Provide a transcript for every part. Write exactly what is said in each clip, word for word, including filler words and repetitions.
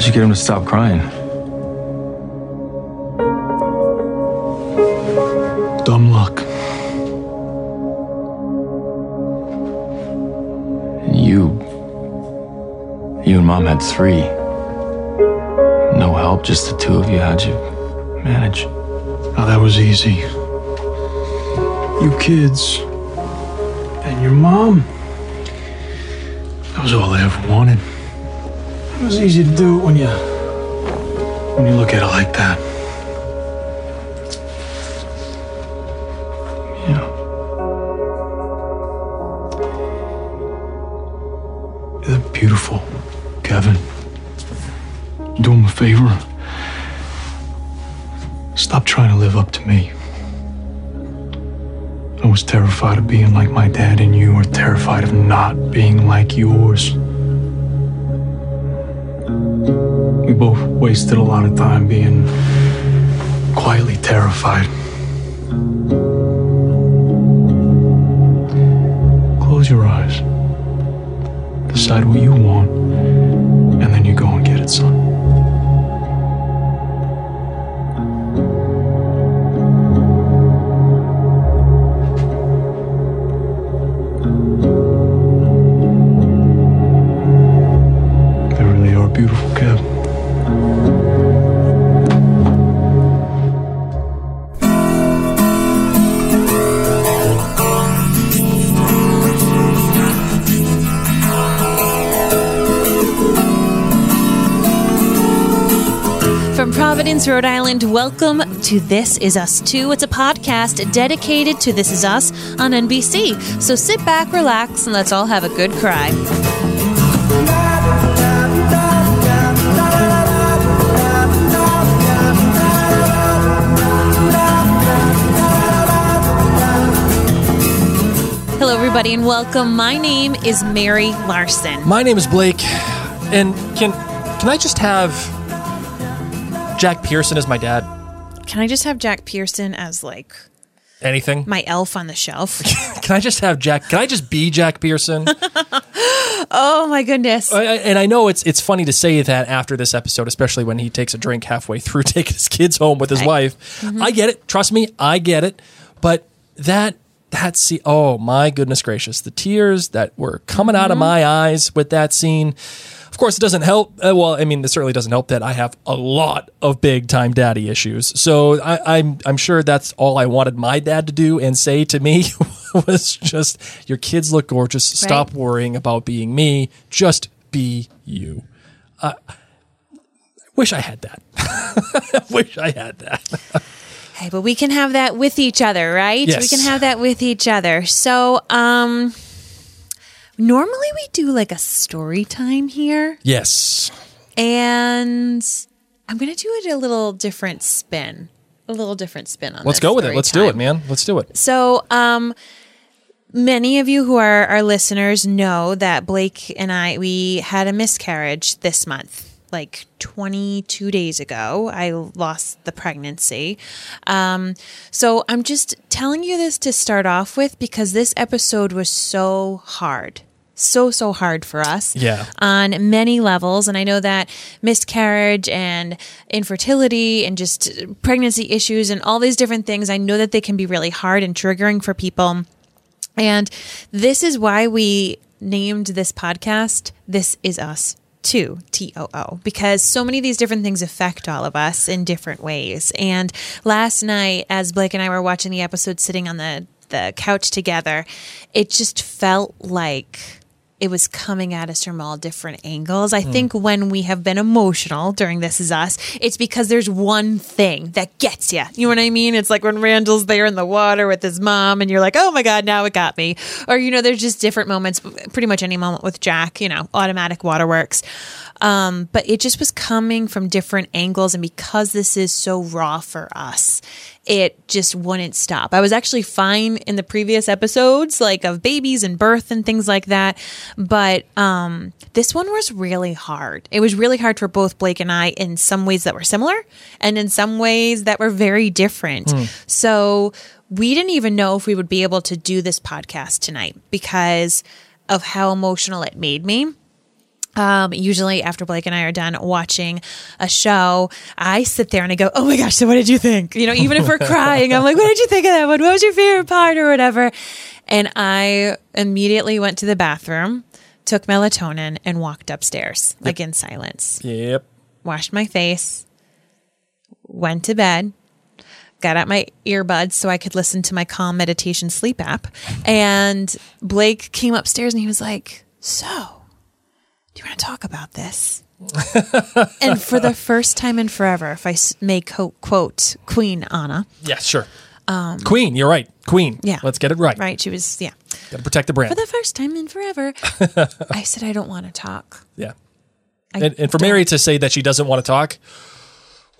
How'd you get him to stop crying? Dumb luck. You... You and Mom had three. No help, just the two of you. How'd you manage? Oh, that was easy. You kids... and your mom. That was all I ever wanted. It was easy to do when you... when you look at it like that. Yeah. You're beautiful, Kevin. Do him a favor. Stop trying to live up to me. I was terrified of being like my dad, and you were terrified of not being like yours. We both wasted a lot of time being quietly terrified. Close your eyes. Decide what you want, and then you go and get it, son. Rhode Island, welcome to This Is Us two. It's a podcast dedicated to This Is Us on N B C. So sit back, relax, and let's all have a good cry. Hello, everybody, and welcome. My name is Mary Larson. My name is Blake, and can can I just have... Jack Pearson is my dad. Can I just have Jack Pearson as like anything? My elf on the shelf. Can I just have Jack? Can I just be Jack Pearson? Oh my goodness! I, I, and I know it's it's funny to say that after this episode, especially when he takes a drink halfway through taking his kids home with his I, wife. Mm-hmm. I get it. Trust me, I get it. But that that scene. Oh my goodness gracious! The tears that were coming out mm-hmm. of my eyes with that scene. Of course, it doesn't help. Uh, well, I mean, it certainly doesn't help that I have a lot of big time daddy issues. So I, I'm I'm sure that's all I wanted my dad to do and say to me was just, your kids look gorgeous. Right. Stop worrying about being me. Just be you. Uh, I wish I had that. I wish I had that. Hey, but we can have that with each other, right? Yes. We can have that with each other. So, um... normally we do like a story time here. Yes. And I'm going to do it a little different spin. A little different spin on this. Let's go with it. Let's do it, man. Let's do it. So, um, many of you who are our listeners know that Blake and I, we had a miscarriage this month, like twenty-two days ago. I lost the pregnancy. Um, so I'm just telling you this to start off with because this episode was so hard. So, so hard for us yeah. on many levels. And I know that miscarriage and infertility and just pregnancy issues and all these different things, I know that they can be really hard and triggering for people. And this is why we named this podcast, This Is Us Two, T O O, because so many of these different things affect all of us in different ways. And last night, as Blake and I were watching the episode sitting on the, the couch together, it just felt like it was coming at us from all different angles. I mm. think when we have been emotional during This Is Us, it's because there's one thing that gets you. You know what I mean? It's like when Randall's there in the water with his mom and you're like, oh my God, now it got me. Or, you know, there's just different moments, pretty much any moment with Jack, you know, automatic waterworks. Um, but it just was coming from different angles. And because this is so raw for us, it just wouldn't stop. I was actually fine in the previous episodes, like of babies and birth and things like that. But um, this one was really hard. It was really hard for both Blake and I in some ways that were similar and in some ways that were very different. Mm. So we didn't even know if we would be able to do this podcast tonight because of how emotional it made me. Um, usually after Blake and I are done watching a show, I sit there and I go, oh my gosh, so what did you think? You know, even if we're crying, I'm like, what did you think of that one? What was your favorite part or whatever? And I immediately went to the bathroom, took melatonin and walked upstairs, yep. like in silence. Yep. Washed my face, went to bed, got out my earbuds so I could listen to my Calm Meditation sleep app. And Blake came upstairs and he was like, so... do you want to talk about this? And for the first time in forever, if I may co- quote Queen Anna. Yeah, sure. Um, Queen, you're right. Queen. Yeah. Let's get it right. Right. She was, yeah. Got to protect the brand. For the first time in forever, I said, I don't want to talk. Yeah. I and and for don't. Mary to say that she doesn't want to talk,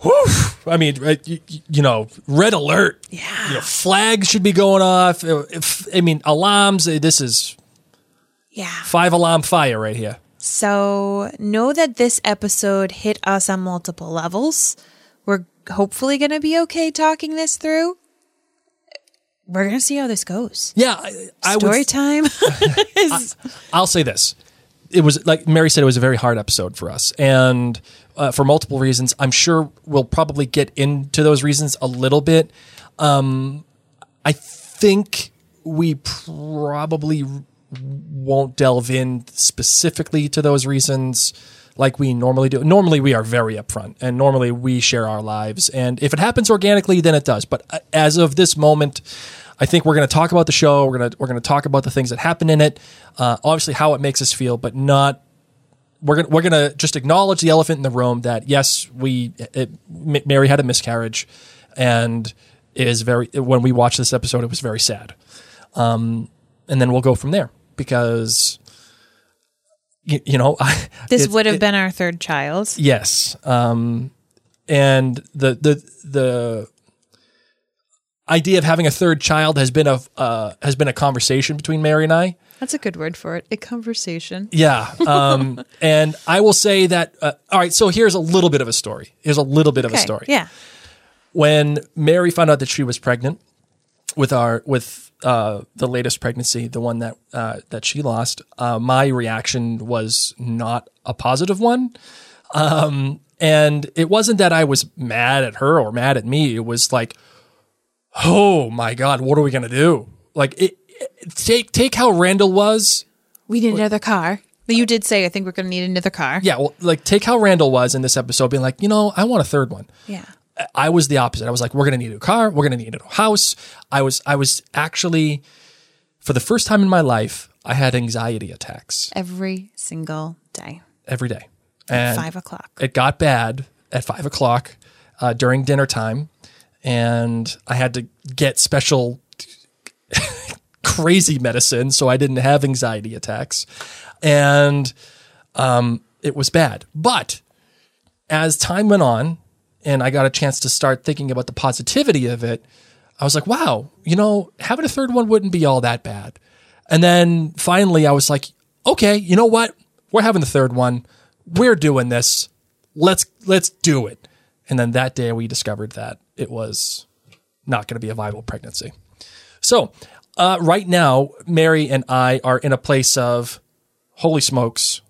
whew, I mean, you, you know, red alert. Yeah. You know, flags should be going off. If, I mean, alarms. This is yeah. five alarm fire right here. So know that this episode hit us on multiple levels. We're hopefully going to be okay talking this through. We're going to see how this goes. Yeah. I, I Story was, time. is, I, I'll say this. It was, like Mary said, it was a very hard episode for us. And uh, for multiple reasons, I'm sure we'll probably get into those reasons a little bit. Um, I think we probably... won't delve in specifically to those reasons like we normally do. Normally we are very upfront and normally we share our lives. And if it happens organically, then it does. But as of this moment, I think we're going to talk about the show. We're going to, we're going to talk about the things that happen in it. Uh, obviously how it makes us feel, but not, we're going to, we're going to just acknowledge the elephant in the room that yes, we, it, Mary had a miscarriage and it is very, when we watched this episode, it was very sad. Um, and then we'll go from there. Because, you, you know... I, this it, would have it, been our third child. Yes. Um, and the the the idea of having a third child has been a, uh, has been a conversation between Mary and I. That's a good word for it. A conversation. Yeah. Um, and I will say that... Uh, all right, so here's a little bit of a story. Here's a little bit okay, of a story. Yeah. When Mary found out that she was pregnant with our... with. Uh, the latest pregnancy, the one that uh, that she lost, uh, my reaction was not a positive one. Um, and it wasn't that I was mad at her or mad at me. It was like, oh my God, what are we going to do? Like, it, it, take take how Randall was. We need another car. You did say, I think we're going to need another car. Yeah, well, like, take how Randall was in this episode, being like, you know, I want a third one. Yeah. I was the opposite. I was like, we're going to need a car. We're going to need a house. I was I was actually, for the first time in my life, I had anxiety attacks. Every single day. Every day. At five o'clock. It got bad at five o'clock uh, during dinner time. And I had to get special crazy medicine so I didn't have anxiety attacks. And um, it was bad. But as time went on, and I got a chance to start thinking about the positivity of it, I was like, wow, you know, having a third one wouldn't be all that bad. And then finally I was like, okay, you know what? We're having the third one. We're doing this. Let's let's do it. And then that day we discovered that it was not going to be a viable pregnancy. So uh, right now, Mary and I are in a place of, holy smokes,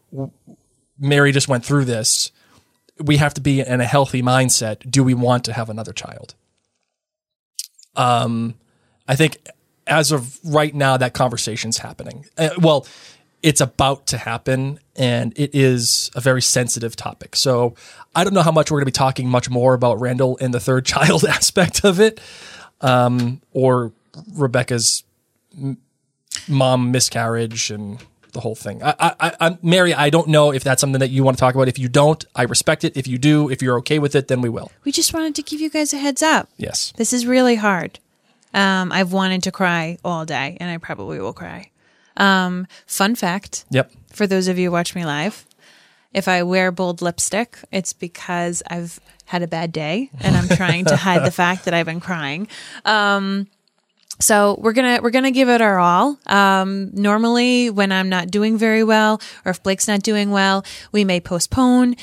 Mary just went through this. We have to be in a healthy mindset. Do we want to have another child? Um, I think as of right now, that conversation's happening. Uh, well, it's about to happen, and it is a very sensitive topic. So I don't know how much we're going to be talking much more about Randall and the third child aspect of it, um, or Rebecca's m- mom miscarriage and... the whole thing. I, I, I, Mary, I don't know if that's something that you want to talk about. If you don't, I respect it. If you do, if you're okay with it, then we will. We just wanted to give you guys a heads up. Yes. This is really hard. Um, I've wanted to cry all day, and I probably will cry. Um, fun fact. Yep. For those of you who watch me live, if I wear bold lipstick, it's because I've had a bad day, and I'm trying to hide the fact that I've been crying. Um, So we're gonna we're gonna give it our all. Um, normally, when I'm not doing very well, or if Blake's not doing well, we may postpone.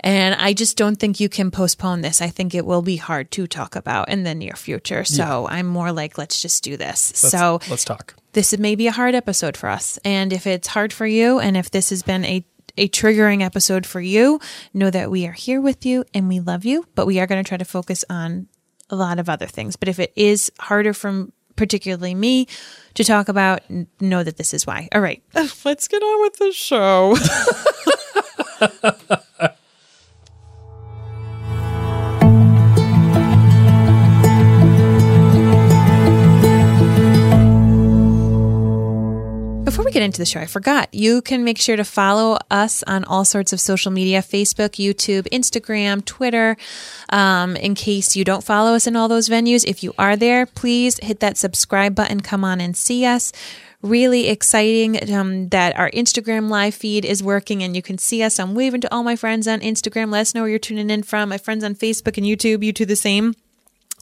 And I just don't think you can postpone this. I think it will be hard to talk about in the near future. So yeah. I'm more like, let's just do this. Let's, so let's talk. This may be a hard episode for us, and if it's hard for you, and if this has been a a triggering episode for you, know that we are here with you and we love you, but we are going to try to focus on a lot of other things. But if it is harder from particularly me to talk about, know that this is why. All right, let's get on with the show. Before we get into the show, I forgot, you can make sure to follow us on all sorts of social media, Facebook, YouTube, Instagram, Twitter. Um, in case you don't follow us in all those venues, if you are there, please hit that subscribe button, come on and see us. Really exciting um, that our Instagram live feed is working and you can see us. I'm waving to all my friends on Instagram. Let us know where you're tuning in from. My friends on Facebook and YouTube, you do the same.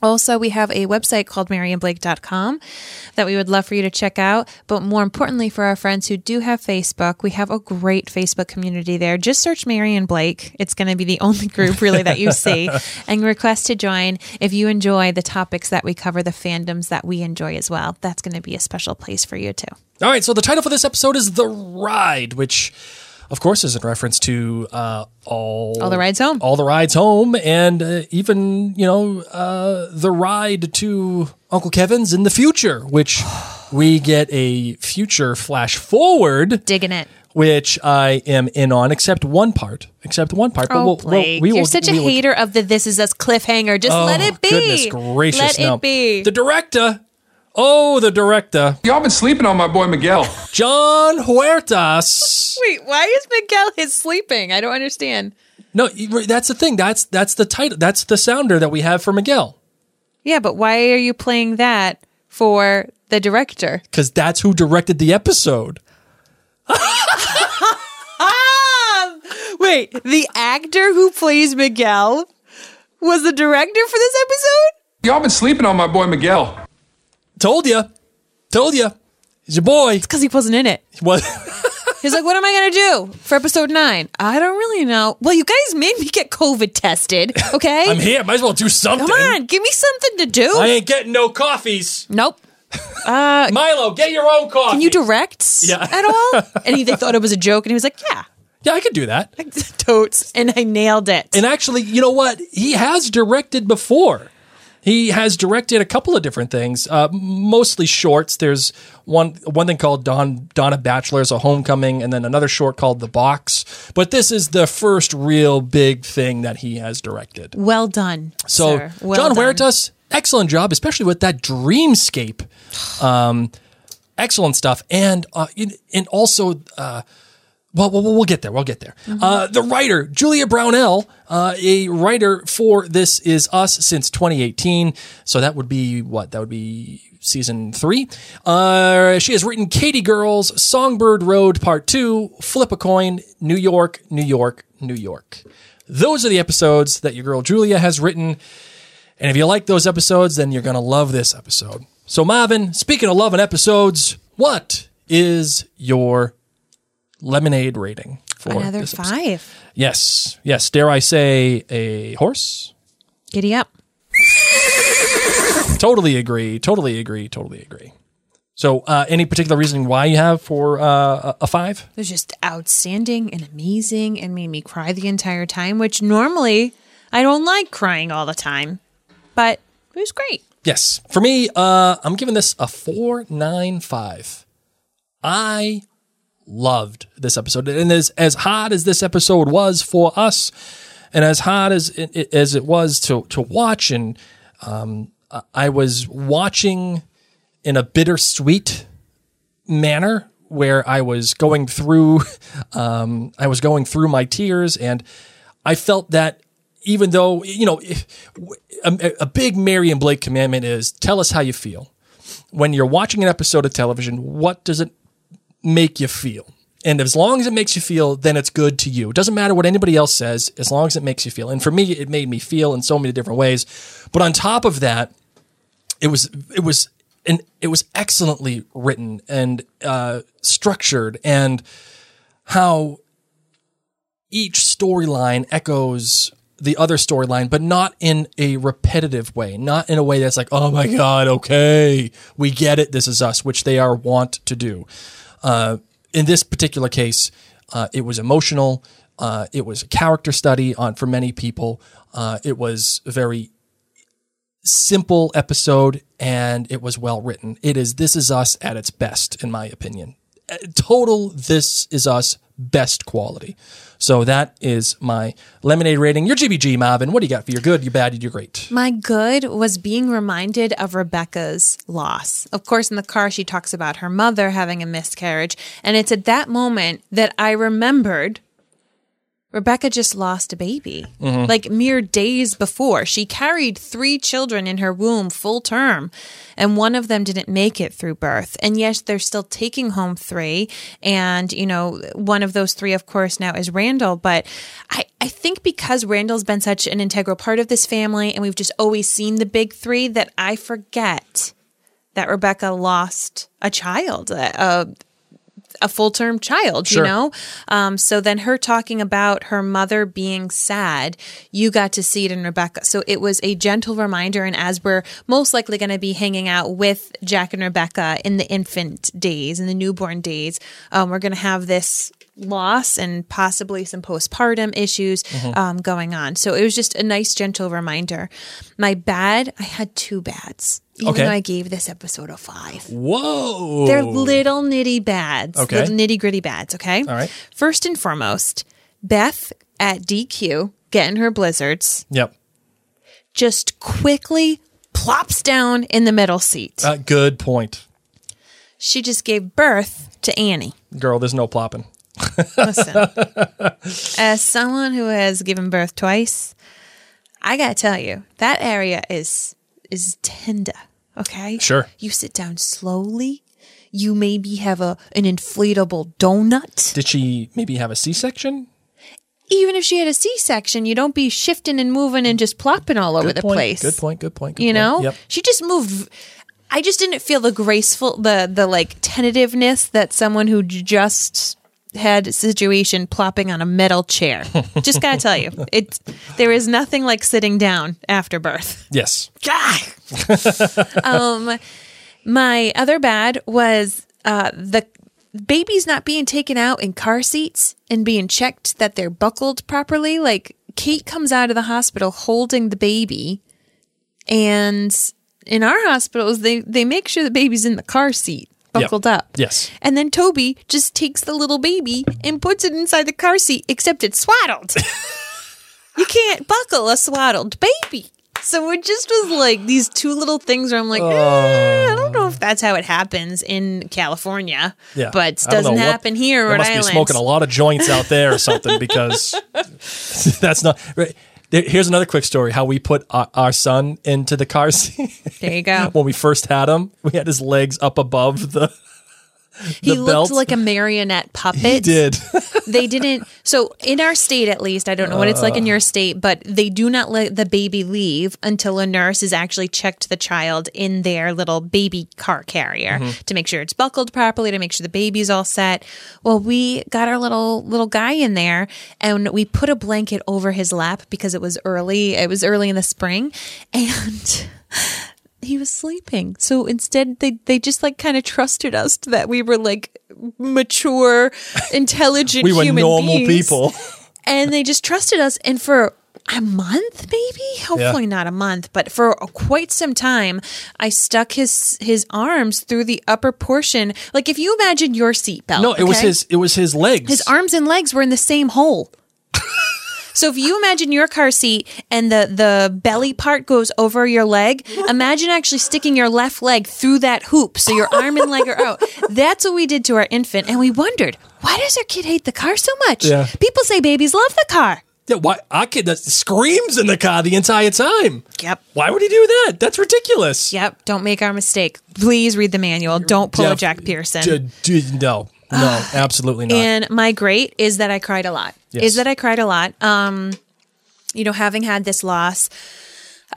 Also, we have a website called mary and blake dot com that we would love for you to check out. But more importantly, for our friends who do have Facebook, we have a great Facebook community there. Just search Mary and Blake. It's going to be the only group really that you see, and request to join if you enjoy the topics that we cover, the fandoms that we enjoy as well. That's going to be a special place for you too. All right. So the title for this episode is The Ride, which of course is in reference to uh, all, all the rides home, all the rides home, and uh, even you know uh, the ride to Uncle Kevin's in the future, which we get a future flash forward, digging it, which I am in on, except one part, except one part. Oh, but we'll, Blake, we'll, we you're will, such a we will, hater of the This Is Us cliffhanger. Just oh, let it be. Goodness gracious, let no. it be. The director. Oh, the director. Y'all been sleeping on my boy Miguel. John Huertas. Wait, why is Miguel his sleeping? I don't understand. No, that's the thing. That's that's the title. That's the sounder that we have for Miguel. Yeah, but why are you playing that for the director? Because that's who directed the episode. Wait, the actor who plays Miguel was the director for this episode? Y'all been sleeping on my boy Miguel. Told you. Told you. He's your boy. It's because he wasn't in it. What? He's like, what am I going to do for episode nine? I don't really know. Well, you guys made me get COVID tested, okay? I'm here. Might as well do something. Come on. Give me something to do. I ain't getting no coffees. Nope. Uh, Milo, get your own coffee. Can you direct yeah. at all? And he, they thought it was a joke, and he was like, yeah. Yeah, I could do that. Totes. And I nailed it. And actually, you know what? He has directed before. He has directed a couple of different things, uh, mostly shorts. There's one one thing called Don, Donna Bachelor's A Homecoming, and then another short called The Box. But this is the first real big thing that he has directed. Well done, so, sir. Well John done. Huertas, excellent job, especially with that dreamscape. Um, excellent stuff. And, uh, and also... Uh, Well, well, we'll get there. We'll get there. Mm-hmm. Uh, the writer, Julia Brownell, uh, a writer for This Is Us since twenty eighteen. So that would be what? That would be season three. Uh, she has written Katy Girls, Songbird Road Part two, Flip a Coin, New York, New York, New York. Those are the episodes that your girl Julia has written. And if you like those episodes, then you're going to love this episode. So Marvin, speaking of loving episodes, what is your lemonade rating for another this five episode? Yes, yes. Dare I say a horse? Giddy up! Totally agree. Totally agree. Totally agree. So, uh, any particular reason why you have for uh, a five? It was just outstanding and amazing, and made me cry the entire time. Which normally I don't like crying all the time, but it was great. Yes, for me, uh, I'm giving this a four nine five. I. Loved this episode, and as as hard as this episode was for us, and as hard as it, as it was to to watch, and um, I was watching in a bittersweet manner where I was going through, um, I was going through my tears, and I felt that even though you know a, a big Mary and Blake commandment is tell us how you feel when you're watching an episode of television. What does it make you feel? And as long as it makes you feel, then it's good to you. It doesn't matter what anybody else says, as long as it makes you feel. And for me, it made me feel in so many different ways. But on top of that, it was it was an, it was excellently written and uh, structured, and how each storyline echoes the other storyline, but not in a repetitive way, not in a way that's like, oh my God, okay, we get it, this is us, which they are wont to do. Uh, in this particular case, Uh, it was emotional. Uh, it was a character study on for many people. Uh, it was a very simple episode, and it was well written. It is This Is Us at its best, in my opinion. Total This Is Us best quality. So that is my lemonade rating. Your G B G, Marvin, what do you got for your good, your bad, and your great? My good was being reminded of Rebecca's loss. Of course, in the car, she talks about her mother having a miscarriage. And it's at that moment that I remembered Rebecca just lost a baby. Mm-hmm. Like mere days before. She carried three children in her womb full term, and one of them didn't make it through birth. And yes, they're still taking home three. And, you know, one of those three, of course, now is Randall. But I, I think because Randall's been such an integral part of this family, and we've just always seen the big three, that I forget that Rebecca lost a child, a uh, a full-term child, sure. You know? Um, so then her talking about her mother being sad, you got to see it in Rebecca. So it was a gentle reminder. And as we're most likely going to be hanging out with Jack and Rebecca in the infant days, in the newborn days, um, we're going to have this loss and possibly some postpartum issues mm-hmm. um, going on. So it was just a nice, gentle reminder. My bad, I had two bads. Even okay. though I gave this episode a five. Whoa. They're little nitty bads. Okay. Little nitty gritty bads, okay? All right. First and foremost, Beth at D Q, getting her blizzards. Yep. Just quickly plops down in the middle seat. Uh, good point. She just gave birth to Annie. Girl, there's no plopping. Listen, as someone who has given birth twice, I got to tell you, that area is... is tender, okay? Sure. You sit down slowly. You maybe have a an inflatable donut. Did she maybe have a C-section? Even if she had a C-section, you don't be shifting and moving and just plopping all over good the point, place. Good point, good point, good you point. You know? Yep. She just moved. I just didn't feel the graceful, the the like tentativeness that someone who just had a situation plopping on a metal chair. Just gotta tell you, it there is nothing like sitting down after birth. Yes. um, my other bad was uh, the babies not being taken out in car seats and being checked that they're buckled properly. Like Kate comes out of the hospital holding the baby, and in our hospitals, they they make sure the baby's in the car seat. Buckled yep. up. Yes. And then Toby just takes the little baby and puts it inside the car seat, except it's swaddled. You can't buckle a swaddled baby. So it just was like these two little things where I'm like, oh. eh, I don't know if that's how it happens in California, yeah. but it doesn't know, happen what, here in Rhode Island. They must be smoking a lot of joints out there or something because that's not... Right. Here's another quick story, how we put our, our son into the car seat. There you go. When we first had him, we had his legs up above the, the He belt. Looked like a marionette puppet. He did. They didn't. So in our state, at least, I don't know what it's like in your state, but they do not let the baby leave until a nurse has actually checked the child in their little baby car carrier mm-hmm. to make sure it's buckled properly, to make sure the baby's all set. Well, we got our little little guy in there, and we put a blanket over his lap because it was early. It was early in the spring, and... he was sleeping. So instead, they, they just like kind of trusted us that we were like mature, intelligent we were human normal beings. People. And they just trusted us. And for a month, maybe? Hopefully yeah. not a month, but for quite some time, I stuck his his arms through the upper portion. Like if you imagine your seatbelt. No, it okay? was his it was his legs. His arms and legs were in the same hole. So if you imagine your car seat and the, the belly part goes over your leg, imagine actually sticking your left leg through that hoop so your arm and leg are out. That's what we did to our infant. And we wondered, why does our kid hate the car so much? Yeah. People say babies love the car. Yeah, why our kid screams in the car the entire time. Yep. Why would he do that? That's ridiculous. Yep. Don't make our mistake. Please read the manual. Don't pull yeah, a Jack Pearson. D- d- no. No, absolutely not. And my great is that I cried a lot. Yes. Is that I cried a lot. Um, you know, having had this loss,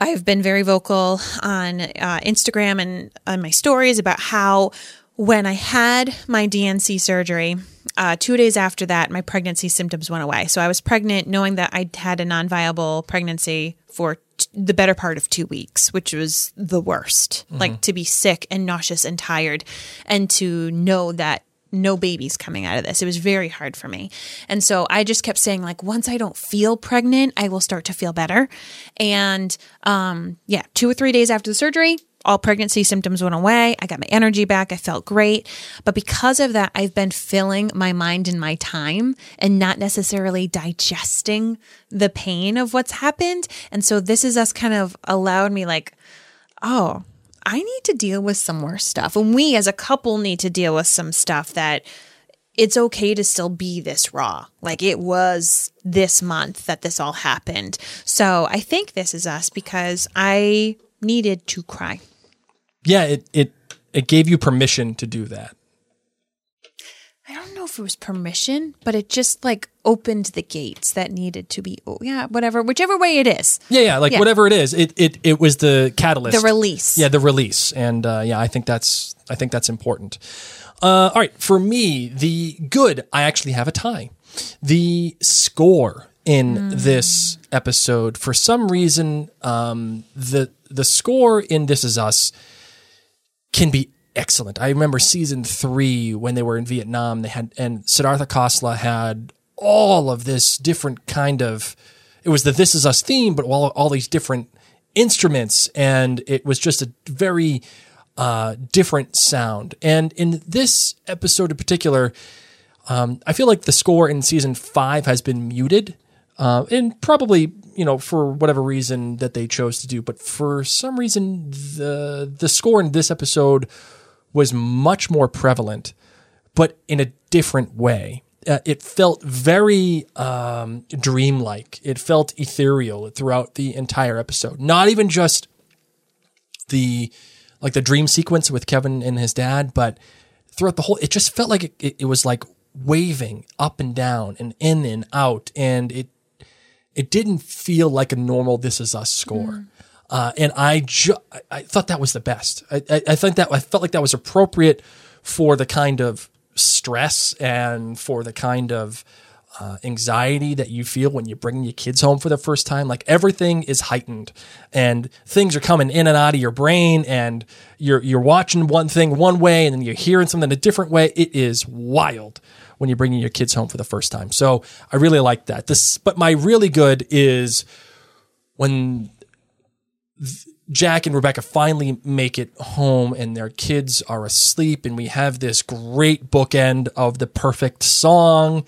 I've been very vocal on uh, Instagram and on my stories about how when I had my D N C surgery, uh, two days after that, my pregnancy symptoms went away. So I was pregnant knowing that I had a non-viable pregnancy for t- the better part of two weeks, which was the worst. Mm-hmm. Like to be sick and nauseous and tired and to know that no babies coming out of this. It was very hard for me. And so I just kept saying, like, once I don't feel pregnant, I will start to feel better. And um, yeah, two or three days after the surgery, all pregnancy symptoms went away. I got my energy back. I felt great. But because of that, I've been filling my mind and my time and not necessarily digesting the pain of what's happened. And so This Is Us kind of allowed me, like, oh, I need to deal with some worse stuff. And we as a couple need to deal with some stuff that it's okay to still be this raw. Like, it was this month that this all happened. So I think This Is Us because I needed to cry. Yeah, it, it it gave you permission to do that. I don't know if it was permission, but it just like opened the gates that needed to be, oh, yeah, whatever, whichever way it is. Yeah, yeah, like yeah. whatever it is, it, it it was the catalyst. The release. Yeah, the release. And uh, yeah, I think that's I think that's important. Uh, all right, for me, the good, I actually have a tie. The score in mm. this episode, for some reason, um, the the score in This Is Us can be excellent. I remember season three when they were in Vietnam, they had, and Siddhartha Khosla had all of this different kind of, it was the This Is Us theme, but all, all these different instruments. And it was just a very uh, different sound. And in this episode in particular, um, I feel like the score in season five has been muted uh, and probably, you know, for whatever reason that they chose to do. But for some reason, the the score in this episode was much more prevalent, but in a different way. Uh, it felt very um, dreamlike. It felt ethereal throughout the entire episode. Not even just the like the dream sequence with Kevin and his dad, but throughout the whole, it just felt like it, it, it was like waving up and down and in and out, and it It didn't feel like a normal This Is Us score. Mm. Uh, and I, ju- I thought that was the best. I, I, I think that I felt like that was appropriate for the kind of stress and for the kind of uh, anxiety that you feel when you're bringing your kids home for the first time. Like, everything is heightened and things are coming in and out of your brain, and you're, you're watching one thing one way and then you're hearing something a different way. It is wild when you're bringing your kids home for the first time. So I really like that. This, but my really good is when th- Jack and Rebecca finally make it home and their kids are asleep, and we have this great bookend of the perfect song.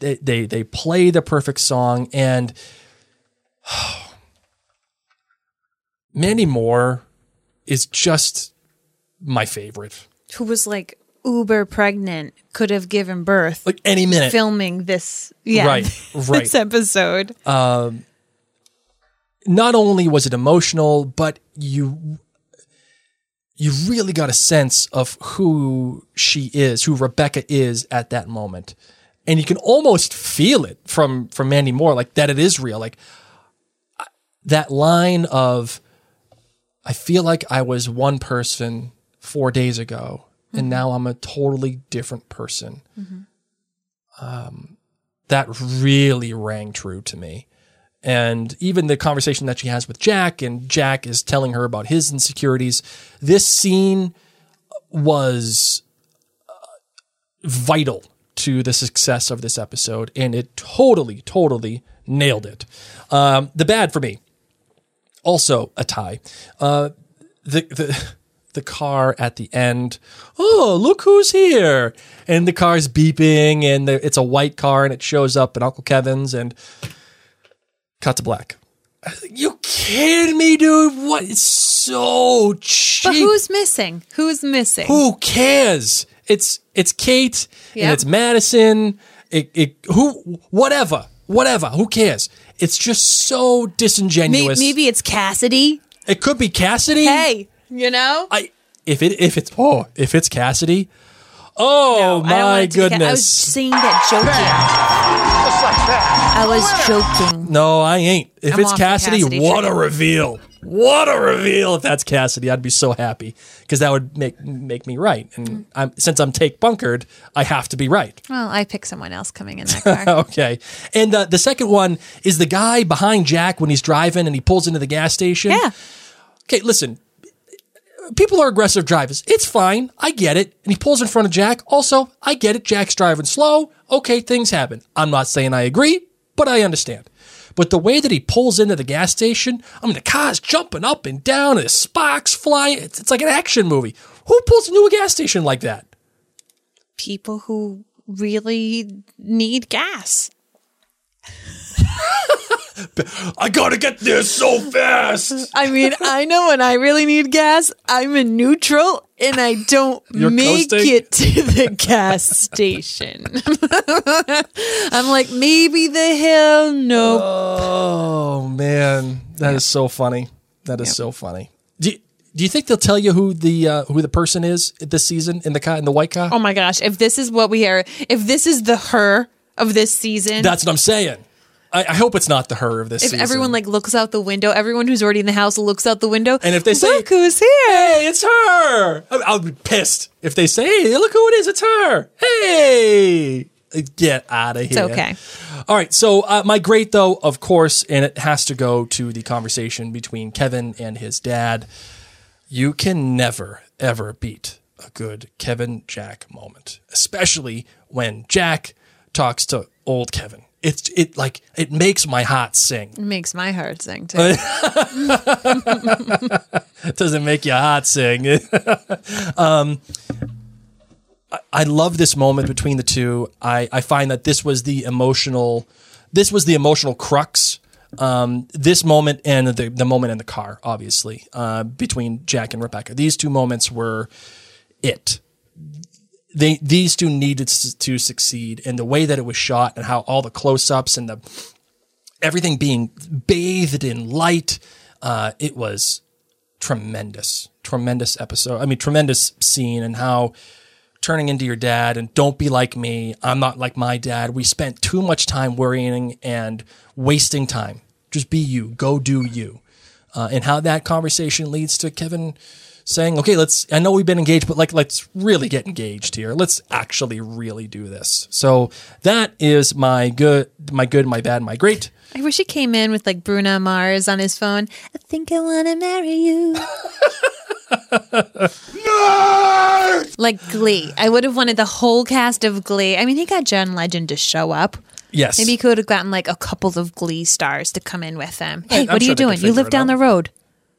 They they, they play the perfect song, and oh, Mandy Moore is just my favorite. Who was like uber pregnant, could have given birth like any minute, filming this yeah right, right. this episode. Um, not only was it emotional, but you you really got a sense of who she is, who Rebecca is at that moment, and you can almost feel it from from Mandy Moore, like that it is real. Like that line of, I feel like I was one person four days ago, and now I'm a totally different person. Mm-hmm. Um, that really rang true to me. And even the conversation that she has with Jack, and Jack is telling her about his insecurities. This scene was uh, vital to the success of this episode, and it totally, totally nailed it. Um, the bad for me, also a tie. Uh, the... the the car at the end. Oh, look who's here. And the car's beeping, and the, it's a white car, and it shows up at Uncle Kevin's, and cut to black. You kidding me, dude? What? It's so cheap. But who's missing? Who's missing? Who cares? It's it's Kate, yep. and it's Madison. It, it who whatever. Whatever. Who cares? It's just so disingenuous. Maybe, maybe it's Cassidy. It could be Cassidy. Hey. You know, I if it if it's oh if it's Cassidy, oh no, my goodness! Ca- I was saying that joking. Just like that. I was joking. No, I ain't. If I'm it's Cassidy, Cassidy, what a reveal! What a reveal! If that's Cassidy, I'd be so happy, because that would make make me right. And mm. I'm, since I'm take bunkered, I have to be right. Well, I pick someone else coming in that car. Okay. And uh, the second one is the guy behind Jack when he's driving and he pulls into the gas station. Yeah. Okay, listen. people are aggressive drivers. It's fine. I get it. And he pulls in front of Jack. Also, I get it. Jack's driving slow. Okay, things happen. I'm not saying I agree, but I understand. But the way that he pulls into the gas station, I mean, the car's jumping up and down, and sparks flying. It's, it's like an action movie. Who pulls into a gas station like that? People who really need gas. I gotta get there so fast. I mean, I know when I really need gas, I'm in neutral and I don't You're make coasting? It to the gas station. I'm like, maybe the hill. Nope. Oh, man. That yeah. is so funny. That is yeah. so funny. Do you, do you think they'll tell you who the uh, who the person is this season in the car, in the white car? Oh, my gosh. If this is what we are, if this is the her of this season. That's what I'm saying. I hope it's not the her of this if season. If everyone like looks out the window, everyone who's already in the house looks out the window. And if they say, look who's here. Hey, it's her. I'll be pissed. If they say, hey, look who it is. It's her. Hey, get out of here. It's okay. All right. So uh, my great though, of course, and it has to go to the conversation between Kevin and his dad. You can never, ever beat a good Kevin Jack moment, especially when Jack talks to old Kevin. It's it like it makes my heart sing. It makes my heart sing too. It doesn't make your heart sing. um, I, I love this moment between the two. I, I find that this was the emotional, this was the emotional crux. Um, this moment and the the moment in the car, obviously, uh, between Jack and Rebecca. These two moments were it. They, these two needed to succeed, and the way that it was shot and how all the close-ups and the everything being bathed in light, uh, it was tremendous, tremendous episode. I mean, tremendous scene, and how turning into your dad and don't be like me. I'm not like my dad. We spent too much time worrying and wasting time. Just be you. Go do you. Uh, and how that conversation leads to Kevin saying, okay, let's, I know we've been engaged, but like, let's really get engaged here. Let's actually really do this. So that is my good, my good, my bad, my great. I wish he came in with like Bruno Mars on his phone. I think I want to marry you. No! Like Glee. I would have wanted the whole cast of Glee. I mean, he got John Legend to show up. Yes. Maybe he could have gotten like a couple of Glee stars to come in with him. Hey, I'm what are sure you doing? You live down out. The road.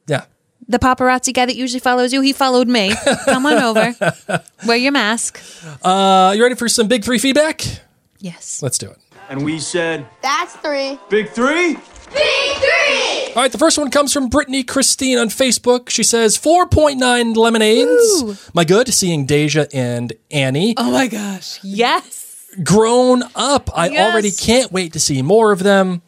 Yeah. The paparazzi guy that usually follows you, he followed me. Come on over. Wear your mask. Uh, you ready for some big three feedback? Yes. Let's do it. And we said... That's three. Big three? Big three! All right, the first one comes from Brittany Christine on Facebook. She says, four point nine lemonades. Ooh. My good, seeing Deja and Annie. Oh my gosh, yes. Grown up. I yes. already can't wait to see more of them.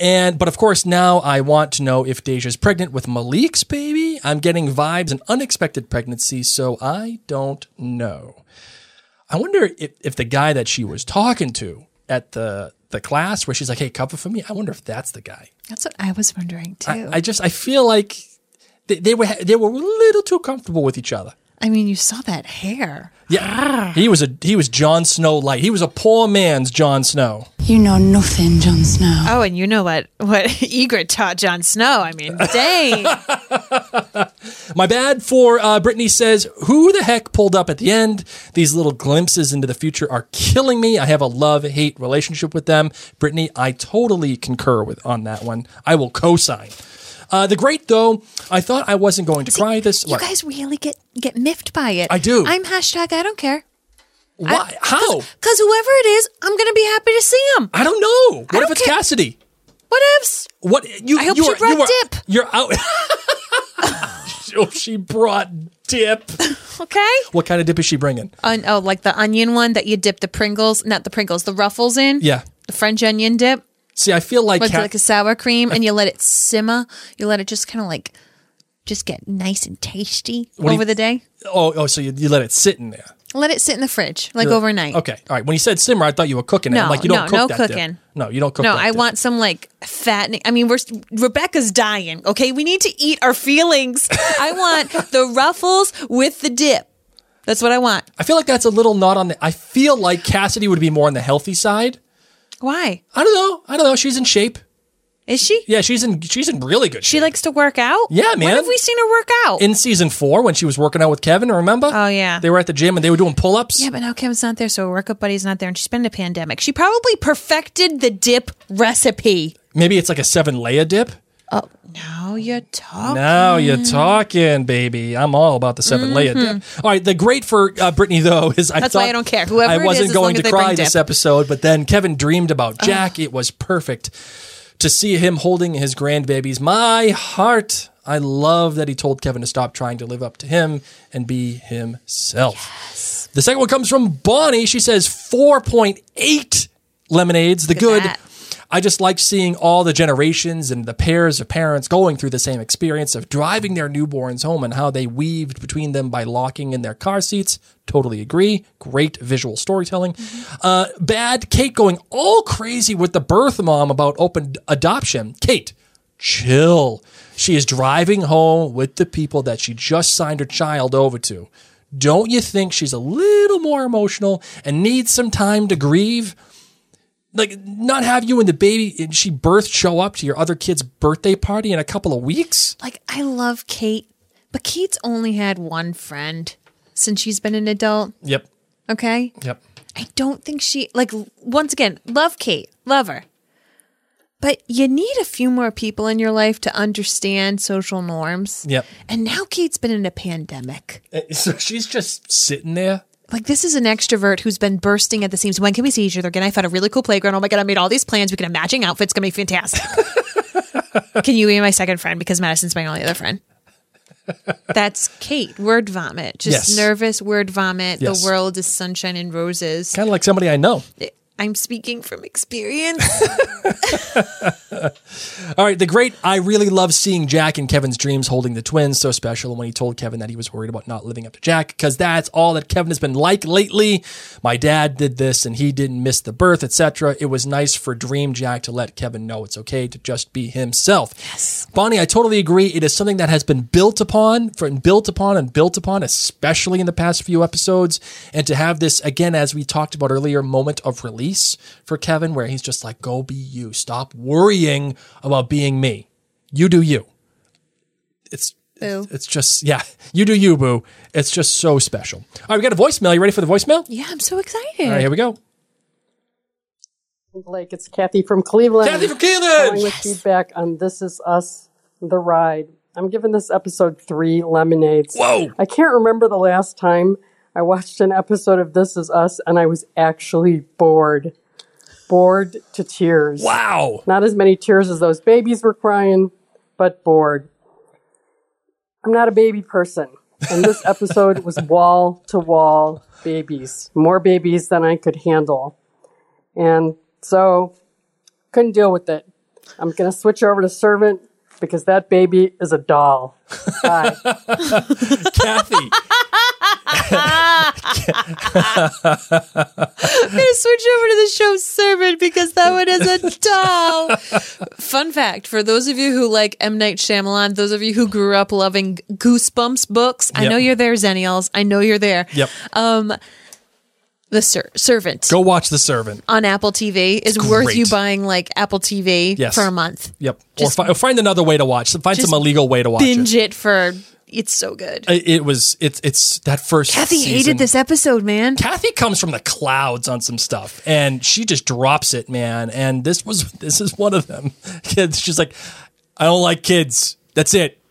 And, but of course, now I want to know if Deja's pregnant with Malik's baby. I'm getting vibes and unexpected pregnancy, so I don't know. I wonder if, if the guy that she was talking to at the, the class where she's like, hey, cover for me. I wonder if that's the guy. That's what I was wondering too. I, I just, I feel like they, they were, they were a little too comfortable with each other. I mean, you saw that hair. Yeah. He was a he was Jon Snow light. He was a poor man's Jon Snow. You know nothing, Jon Snow. Oh, and you know what what Ygritte taught Jon Snow. I mean, dang. My bad for uh, Brittany says, who the heck pulled up at the end? These little glimpses into the future are killing me. I have a love-hate relationship with them. Brittany, I totally concur with on that one. I will co-sign. Uh, the great, though, I thought I wasn't going to See, cry this. You what? guys really get, get miffed by it. I do. I'm hashtag I don't care. Why? I, How? Because whoever it is, I'm going to be happy to see him. I don't know. What I if it's care. Cassidy? What ifs? What? You, I hope you she are, brought you are, dip. You're out. Oh, she brought dip. Okay. What kind of dip is she bringing? On, oh, like the onion one that you dip the Pringles, not the Pringles, the Ruffles in? Yeah. The French onion dip. See, I feel like... What's ha- it, like a sour cream, and you let it simmer. You let it just kind of like, just get nice and tasty when over you, the day. Oh, oh, so you, you let it sit in there. Let it sit in the fridge, like You're, overnight. Okay, all right. When you said simmer, I thought you were cooking it. No, I'm like, you don't no, cook no that cooking. Dip. No, you don't cook no, that I dip. want some like fattening. I mean, we're Rebecca's dying, okay? We need to eat our feelings. I want the Ruffles with the dip. That's what I want. I feel like that's a little not on the... I feel like Cassidy would be more on the healthy side. Why? I don't know. I don't know. She's in shape. Is she? Yeah, she's in she's in really good shape. She likes to work out? Yeah, man. When have we seen her work out? In season four when she was working out with Kevin, remember? Oh, yeah. They were at the gym and they were doing pull-ups. Yeah, but now Kevin's not there, so her workout buddy's not there, and she's been in a pandemic. She probably perfected the dip recipe. Maybe it's like a seven-layer dip? Oh, now you're talking. Now you're talking, baby. I'm all about the seven-layer mm-hmm. dip. All right, the great for uh, Brittany, though, is I That's thought why I don't care. Whoever I wasn't it is, going to cry this dip. episode, but then Kevin dreamed about Jack. Oh. It was perfect. To see him holding his grandbabies, my heart. I love that he told Kevin to stop trying to live up to him and be himself. Yes. The second one comes from Bonnie. She says four point eight lemonades, the good. That. I just like seeing all the generations and the pairs of parents going through the same experience of driving their newborns home and how they weaved between them by locking in their car seats. Totally agree. Great visual storytelling. Mm-hmm. Uh, bad Kate going all crazy with the birth mom about open adoption. Kate, chill. She is driving home with the people that she just signed her child over to. Don't you think she's a little more emotional and needs some time to grieve? Like, not have you and the baby and she birthed show up to your other kid's birthday party in a couple of weeks? Like, I love Kate, but Kate's only had one friend since she's been an adult. Yep. Okay? Yep. I don't think she, like, once again, love Kate, love her. But you need a few more people in your life to understand social norms. Yep. And now Kate's been in a pandemic. So she's just sitting there. Like, this is an extrovert who's been bursting at the seams. When can we see each other again? I found a really cool playground. Oh, my God, I made all these plans. We can have matching outfits. It's going to be fantastic. Can you be my second friend? Because Madison's my only other friend. That's Kate. Word vomit. Just yes. nervous word vomit. Yes. The world is sunshine and roses. Kind of like somebody I know. I'm speaking from experience. All right, the great, I really love seeing Jack and Kevin's dreams holding the twins. So special when he told Kevin that he was worried about not living up to Jack, because that's all that Kevin has been like lately. My dad did this and he didn't miss the birth, et cetera. It was nice for Dream Jack to let Kevin know it's okay to just be himself. Yes. Bonnie, I totally agree. It is something that has been built upon, for, built upon and built upon, especially in the past few episodes. And to have this, again, as we talked about earlier, moment of release for Kevin, where he's just like, go be you. Stop worrying about being me. You do you. It's boo. It's just, yeah, you do you, boo. It's just so special. All right, we got a voicemail. You ready for the voicemail? Yeah, I'm so excited. All right, here we go. Blake, it's Kathy from Cleveland. Kathy from Cleveland! With yes. feedback on This Is Us, The Ride. I'm giving this episode three lemonades. Whoa! I can't remember the last time I watched an episode of This Is Us and I was actually bored. Bored to tears. Wow. Not as many tears as those babies were crying, but bored. I'm not a baby person. And this episode was wall-to-wall babies. More babies than I could handle. And so, couldn't deal with it. I'm going to switch over to Servant because that baby is a doll. Bye. Kathy. I'm going to switch over to the show Servant because that one is a doll. Fun fact, for those of you who like M. Night Shyamalan, those of you who grew up loving Goosebumps books, yep. I know you're there, Xennials. I know you're there. Yep. Um, the Ser- Servant. Go watch The Servant. On Apple T V. It's worth great. You buying like Apple T V yes. for a month. Yep. Just, or, fi- or find another way to watch. Find some illegal way to watch binge it. Binge it for... It's so good. It was, it's, it's that first Kathy season. Hated this episode, man. Kathy comes from the clouds on some stuff and she just drops it, man. And this was, this is one of them. Kids. She's like, I don't like kids. That's it.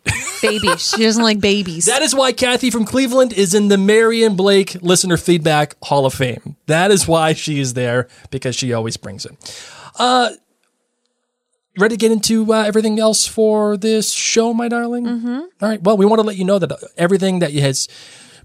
Babies. She doesn't like babies. That is why Kathy from Cleveland is in the Mary and Blake Listener Feedback Hall of Fame. That is why she is there, because she always brings it. Uh, Ready to get into uh, everything else for this show, my darling? Mm-hmm. All right. Well, we want to let you know that everything that has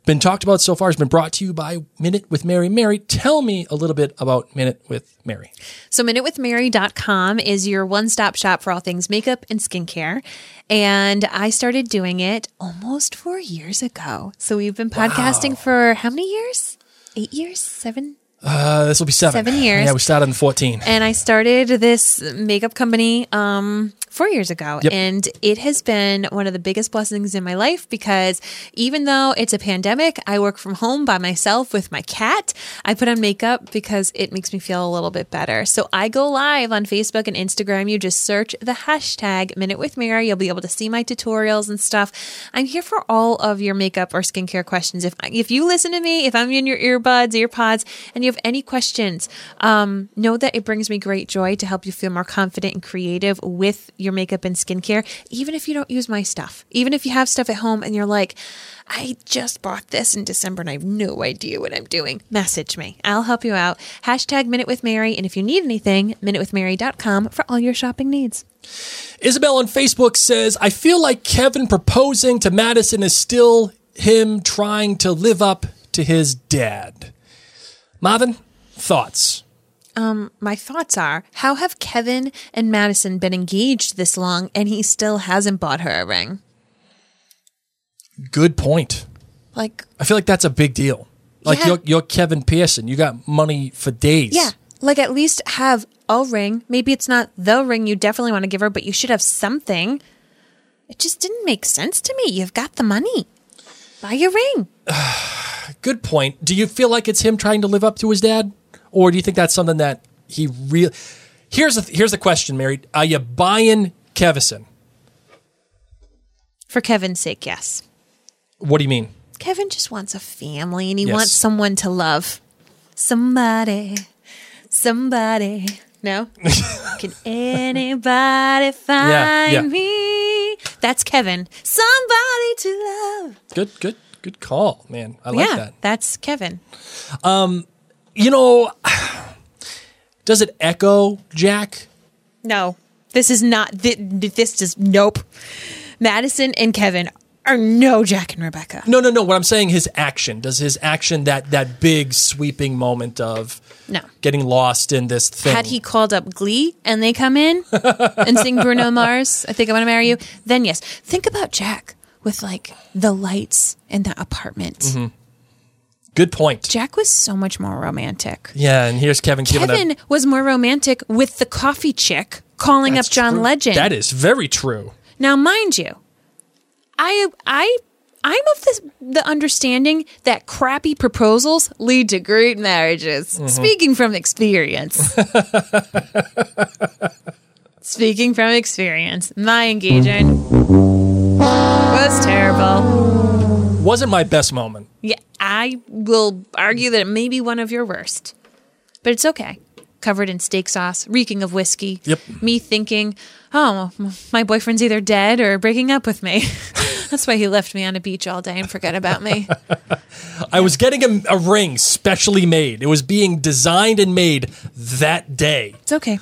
been talked about so far has been brought to you by Minute with Mary. Mary, tell me a little bit about Minute with Mary. So Minute with Mary dot com is your one-stop shop for all things makeup and skincare. And I started doing it almost four years ago. So we've been podcasting wow. for how many years? Eight years? Seven? Uh, this will be seven. Seven years. Yeah, we started in fourteen. And I started this makeup company um, four years ago. Yep. And it has been one of the biggest blessings in my life because even though it's a pandemic, I work from home by myself with my cat. I put on makeup because it makes me feel a little bit better. So I go live on Facebook and Instagram. You just search the hashtag Minute with Mary. You'll be able to see my tutorials and stuff. I'm here for all of your makeup or skincare questions. If if you listen to me, if I'm in your earbuds, ear pods, and you have any questions, um, know that it brings me great joy to help you feel more confident and creative with your makeup and skincare, even if you don't use my stuff. Even if you have stuff at home and you're like, I just bought this in December and I have no idea what I'm doing. Message me. I'll help you out. Hashtag Minute with Mary. And if you need anything, Minute with Mary dot com for all your shopping needs. Isabel on Facebook says, I feel like Kevin proposing to Madison is still him trying to live up to his dad. Marvin, thoughts? Um, my thoughts are, how have Kevin and Madison been engaged this long and he still hasn't bought her a ring? Good point. Like, I feel like that's a big deal. Like, yeah. you're, you're Kevin Pearson. You got money for days. Yeah. Like, at least have a ring. Maybe it's not the ring you definitely want to give her, but you should have something. It just didn't make sense to me. You've got the money. Buy your ring. Good point. Do you feel like it's him trying to live up to his dad? Or do you think that's something that he really... Here's the, here's the question, Mary. Are you buying Kevison? For Kevin's sake, yes. What do you mean? Kevin just wants a family and he yes. wants someone to love. Somebody. Somebody. No? Can anybody find yeah, yeah. me? That's Kevin. Somebody to love. Good, good, good call, man. I like yeah, that. That's Kevin. Um, you know, does it echo Jack? No. This is not, this does, nope. Madison and Kevin Or no, Jack and Rebecca. No, no, no. What I'm saying, his action. Does his action, that that big sweeping moment of no. getting lost in this thing. Had he called up Glee and they come in and sing Bruno Mars, I think I want to marry you, then yes. Think about Jack with like the lights in the apartment. Mm-hmm. Good point. Jack was so much more romantic. Yeah, and here's Kevin. Kevin a- was more romantic with the coffee chick calling That's up John true. Legend. That is very true. Now, mind you, I I I'm of this, the understanding that crappy proposals lead to great marriages. Mm-hmm. Speaking from experience. Speaking from experience, my engagement was terrible. Wasn't my best moment. Yeah, I will argue that it may be one of your worst, but it's okay. Covered in steak sauce, reeking of whiskey. Yep. Me thinking, oh, my boyfriend's either dead or breaking up with me. That's why he left me on a beach all day and forgot about me. I was getting a, a ring specially made. It was being designed and made that day. It's okay.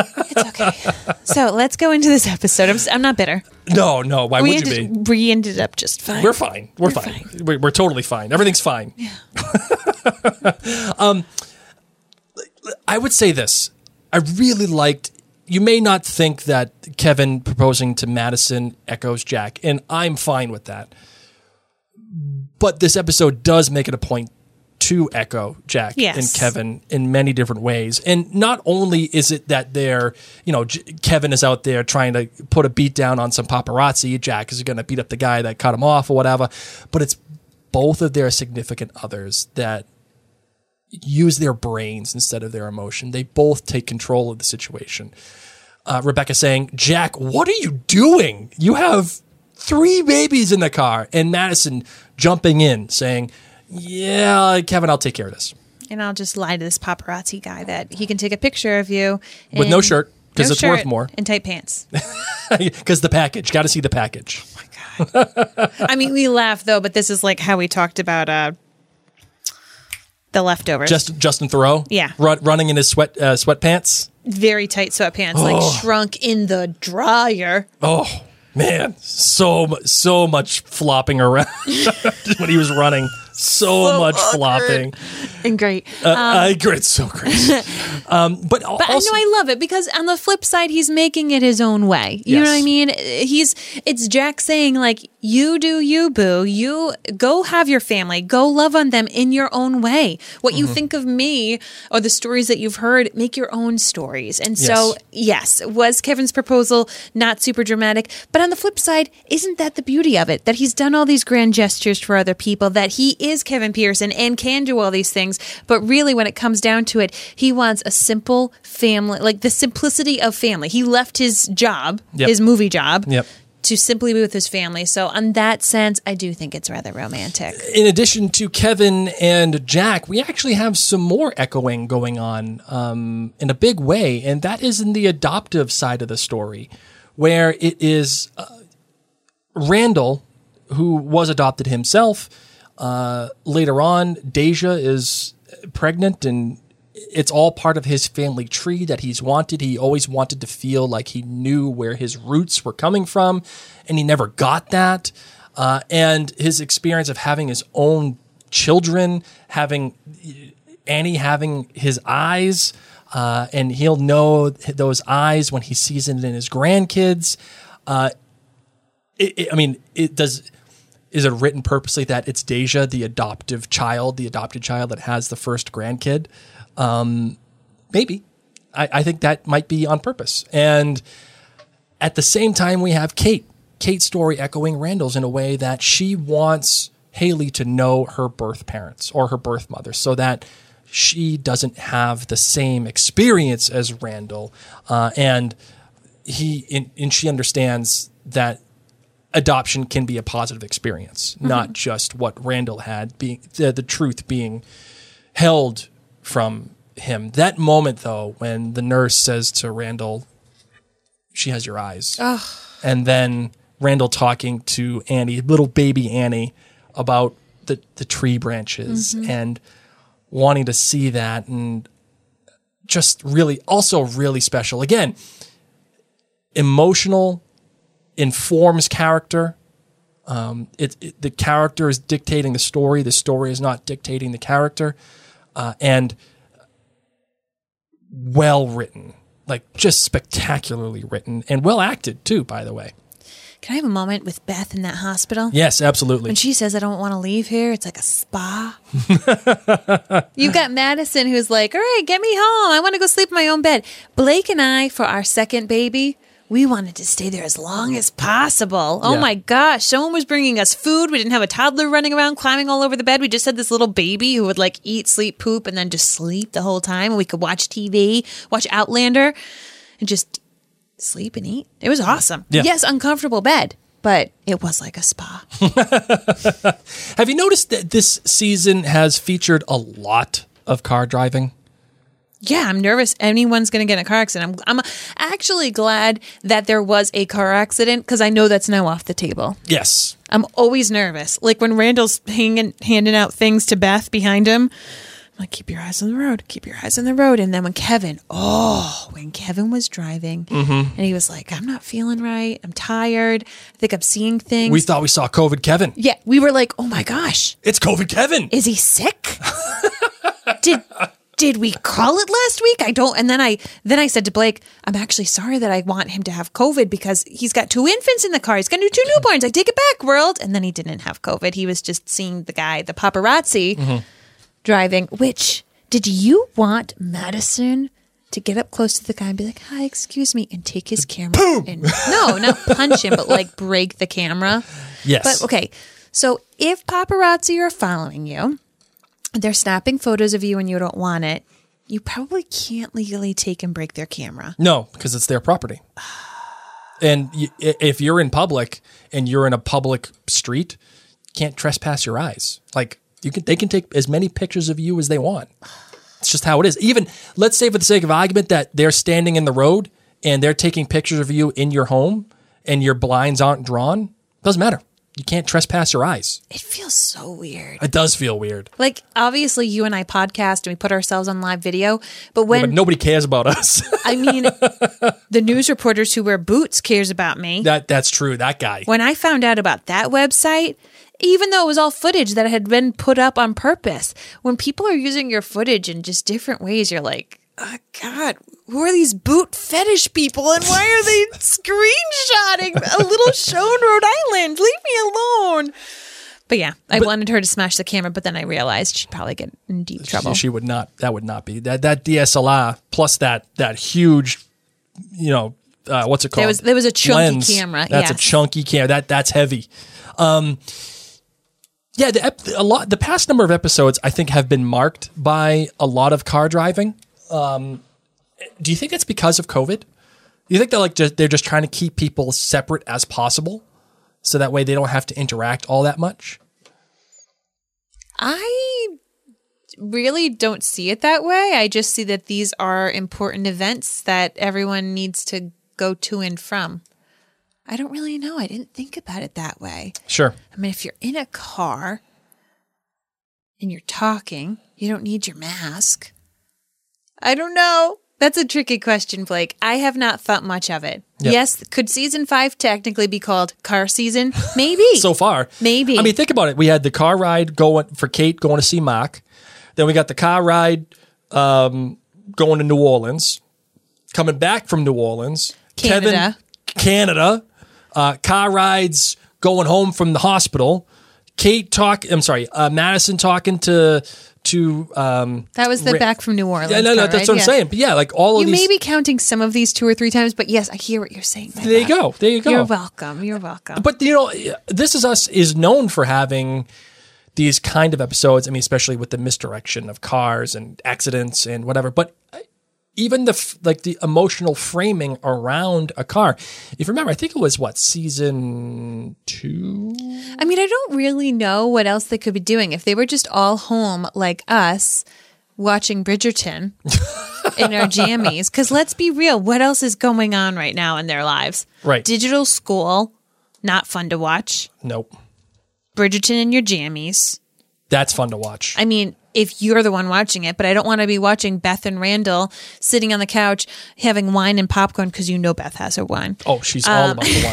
It's okay. So let's go into this episode. I'm, I'm not bitter. No, no. Why we would ended, you be? We ended up just fine. We're fine. We're, we're fine. fine. We're, we're totally fine. Everything's fine. Yeah. um. I would say this. I really liked, you may not think that Kevin proposing to Madison echoes Jack, and I'm fine with that. But this episode does make it a point to echo Jack yes. and Kevin in many different ways. And not only is it that they're, you know, J- Kevin is out there trying to put a beat down on some paparazzi, Jack is going to beat up the guy that cut him off or whatever, but it's both of their significant others that use their brains instead of their emotion. They both take control of the situation. Uh, Rebecca saying, Jack, what are you doing? You have three babies in the car. And Madison jumping in saying, yeah, Kevin, I'll take care of this. And I'll just lie to this paparazzi guy that he can take a picture of you. With no shirt, because no it's worth more. And tight pants. Because the package. Got to see the package. Oh, my God. I mean, we laugh, though, but this is like how we talked about... Uh, The leftovers. Just, Justin Thoreau? Yeah. Run, running in his sweat uh, sweatpants? Very tight sweatpants, oh. like shrunk in the dryer. Oh, man. So so much flopping around when he was running. So, so much flopping. And great. Uh, um, uh, great. So great. um, but also, but I know I love it because on the flip side, he's making it his own way. You yes. know what I mean? He's It's Jack saying like, You do you, boo. You go have your family. Go love on them in your own way. What mm-hmm. you think of me or the stories that you've heard, make your own stories. And so, yes. yes, was Kevin's proposal not super dramatic? But on the flip side, isn't that the beauty of it? That he's done all these grand gestures for other people, that he is Kevin Pearson and can do all these things. But really, when it comes down to it, he wants a simple family, like the simplicity of family. He left his job, yep. his movie job. Yep. To simply be with his family. So in that sense, I do think it's rather romantic. In addition to Kevin and Jack, we actually have some more echoing going on um, in a big way, and that is in the adoptive side of the story, where it is uh, Randall, who was adopted himself. Uh, later on, Deja is pregnant, and it's all part of his family tree that he's wanted. He always wanted to feel like he knew where his roots were coming from, and he never got that. Uh, and his experience of having his own children, having Annie having his eyes, uh, and he'll know those eyes when he sees it in his grandkids. Uh, it, it, I mean, it does... Is it written purposely that it's Deja, the adoptive child, the adopted child that has the first grandkid? Um, maybe. I, I think that might be on purpose. And at the same time, we have Kate. Kate's story echoing Randall's in a way that she wants Haley to know her birth parents or her birth mother so that she doesn't have the same experience as Randall. Uh, and he and she understands that adoption can be a positive experience, mm-hmm. not just what Randall had, being the, the truth being held from him. That moment, though, when the nurse says to Randall, she has your eyes. Ugh. And then Randall talking to Annie, little baby Annie, about the, the tree branches mm-hmm. and wanting to see that, and just really, also really special. Again, emotional, informs character. Um, it, it, the character is dictating the story. The story is not dictating the character. Uh, and well written, like just spectacularly written, and well acted too, by the way. Can I have a moment with Beth in that hospital? Yes, absolutely. When she says, I don't want to leave here, it's like a spa. You've got Madison who's like, all right, get me home. I want to go sleep in my own bed. Blake and I, for our second baby, we wanted to stay there as long as possible. Oh, yeah. My gosh. Someone was bringing us food. We didn't have a toddler running around, climbing all over the bed. We just had this little baby who would like eat, sleep, poop, and then just sleep the whole time. And we could watch T V, watch Outlander, and just sleep and eat. It was awesome. Yeah. Yes, uncomfortable bed, but it was like a spa. Have you noticed that this season has featured a lot of car driving? Yeah, I'm nervous anyone's going to get in a car accident. I'm, I'm actually glad that there was a car accident because I know that's now off the table. Yes. I'm always nervous. Like when Randall's hanging, handing out things to Beth behind him, I'm like, keep your eyes on the road. Keep your eyes on the road. And then when Kevin, oh, when Kevin was driving mm-hmm. and he was like, I'm not feeling right. I'm tired. I think I'm seeing things. We thought we saw COVID Kevin. Yeah. We were like, oh my gosh. It's COVID Kevin. Is he sick? Did... Did we call it last week? I don't. And then I then I said to Blake, I'm actually sorry that I want him to have COVID because he's got two infants in the car. He's got two newborns. I take it back, world. And then he didn't have COVID. He was just seeing the guy, the paparazzi, mm-hmm. driving. Which, did you want Madison to get up close to the guy and be like, hi, excuse me, and take his camera? Boom! And, no, not punch him, but like break the camera. Yes. But okay, so if paparazzi are following you, they're snapping photos of you and you don't want it, you probably can't legally take and break their camera. No, because it's their property. And you, if you're in public and you're in a public street, can't trespass your eyes. Like you can, they can take as many pictures of you as they want. It's just how it is. Even let's say for the sake of argument that they're standing in the road and they're taking pictures of you in your home and your blinds aren't drawn. Doesn't matter. You can't trespass your eyes. It feels so weird. It does feel weird. Like, obviously, you and I podcast and we put ourselves on live video, but when... Yeah, but nobody cares about us. I mean, the news reporters who wear boots cares about me. That That's true, that guy. When I found out about that website, even though it was all footage that had been put up on purpose, when people are using your footage in just different ways, you're like, oh, God, who are these boot fetish people and why are they screenshotting a little show in Rhode Island? Leave me alone. But yeah, I but, wanted her to smash the camera, but then I realized she'd probably get in deep trouble. She, she would not. That would not be that. That D S L R plus that that huge, you know, uh, what's it called? There was there was a chunky lens. camera. That's yes. a chunky camera. That that's heavy. Um, yeah, the, a lot. The past number of episodes, I think, have been marked by a lot of car driving. Um, do you think it's because of COVID? Do you think they're like just, they're just trying to keep people separate as possible? So that way they don't have to interact all that much? I really don't see it that way. I just see that these are important events that everyone needs to go to and from. I don't really know. I didn't think about it that way. Sure. I mean, if you're in a car and you're talking, you don't need your mask. I don't know. That's a tricky question, Blake. I have not thought much of it. Yep. Yes, could season five technically be called car season? Maybe. So far. Maybe. I mean, think about it. We had the car ride going for Kate going to see Mark. Then we got the car ride um, going to New Orleans. Coming back from New Orleans. Canada. Kevin, Canada. Uh, car rides going home from the hospital. Kate talk. I'm sorry, uh, Madison talking to... To, um, that was the ra- back from New Orleans. Yeah, no, no, car, that's right? what I'm yeah. saying. But yeah, like all of you these. You may be counting some of these two or three times, but yes, I hear what you're saying. There that. you go. There you go. You're welcome. You're welcome. But you know, This Is Us is known for having these kind of episodes. I mean, especially with the misdirection of cars and accidents and whatever. But even the like the emotional framing around a car. If you remember, I think it was, what, season two? I mean, I don't really know what else they could be doing. If they were just all home like us watching Bridgerton in our jammies. Because let's be real, what else is going on right now in their lives? Right. Digital school, not fun to watch. Nope. Bridgerton in your jammies. That's fun to watch. I mean... if you're the one watching it, but I don't want to be watching Beth and Randall sitting on the couch having wine and popcorn because you know Beth has her wine. Oh, she's um, all about the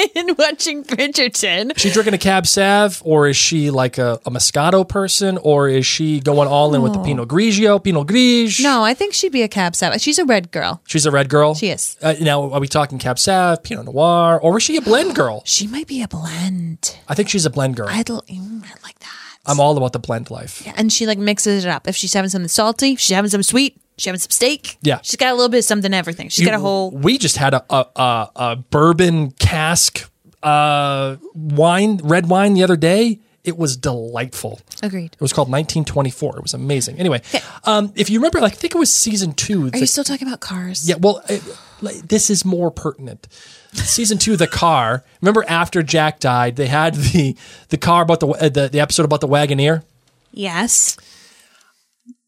wine. And watching Bridgerton. Is she drinking a Cab Sav, or is she like a, a Moscato person, or is she going all oh. in with the Pinot Grigio, Pinot Grigio? No, I think she'd be a Cab Sav. She's a red girl. She's a red girl? She is. Uh, now, are we talking Cab Sav, Pinot Noir, or is she a blend girl? She might be a blend. I think she's a blend girl. I'd, mm, I'd like that. I'm all about the blend life. Yeah, and she like mixes it up. If she's having something salty, if she's having something sweet, she's having some steak. Yeah. She's got a little bit of something, everything. She's you, got a whole... We just had a a, a, a bourbon cask uh, wine, red wine the other day. It was delightful. Agreed. It was called nineteen twenty-four. It was amazing. Anyway, okay. um, if you remember, like, I think it was season two. Are the, you still talking about cars? Yeah, well, it, like, this is more pertinent. Season two, the car. Remember after Jack died, they had the the car about the, uh, the the episode about the Wagoneer? Yes.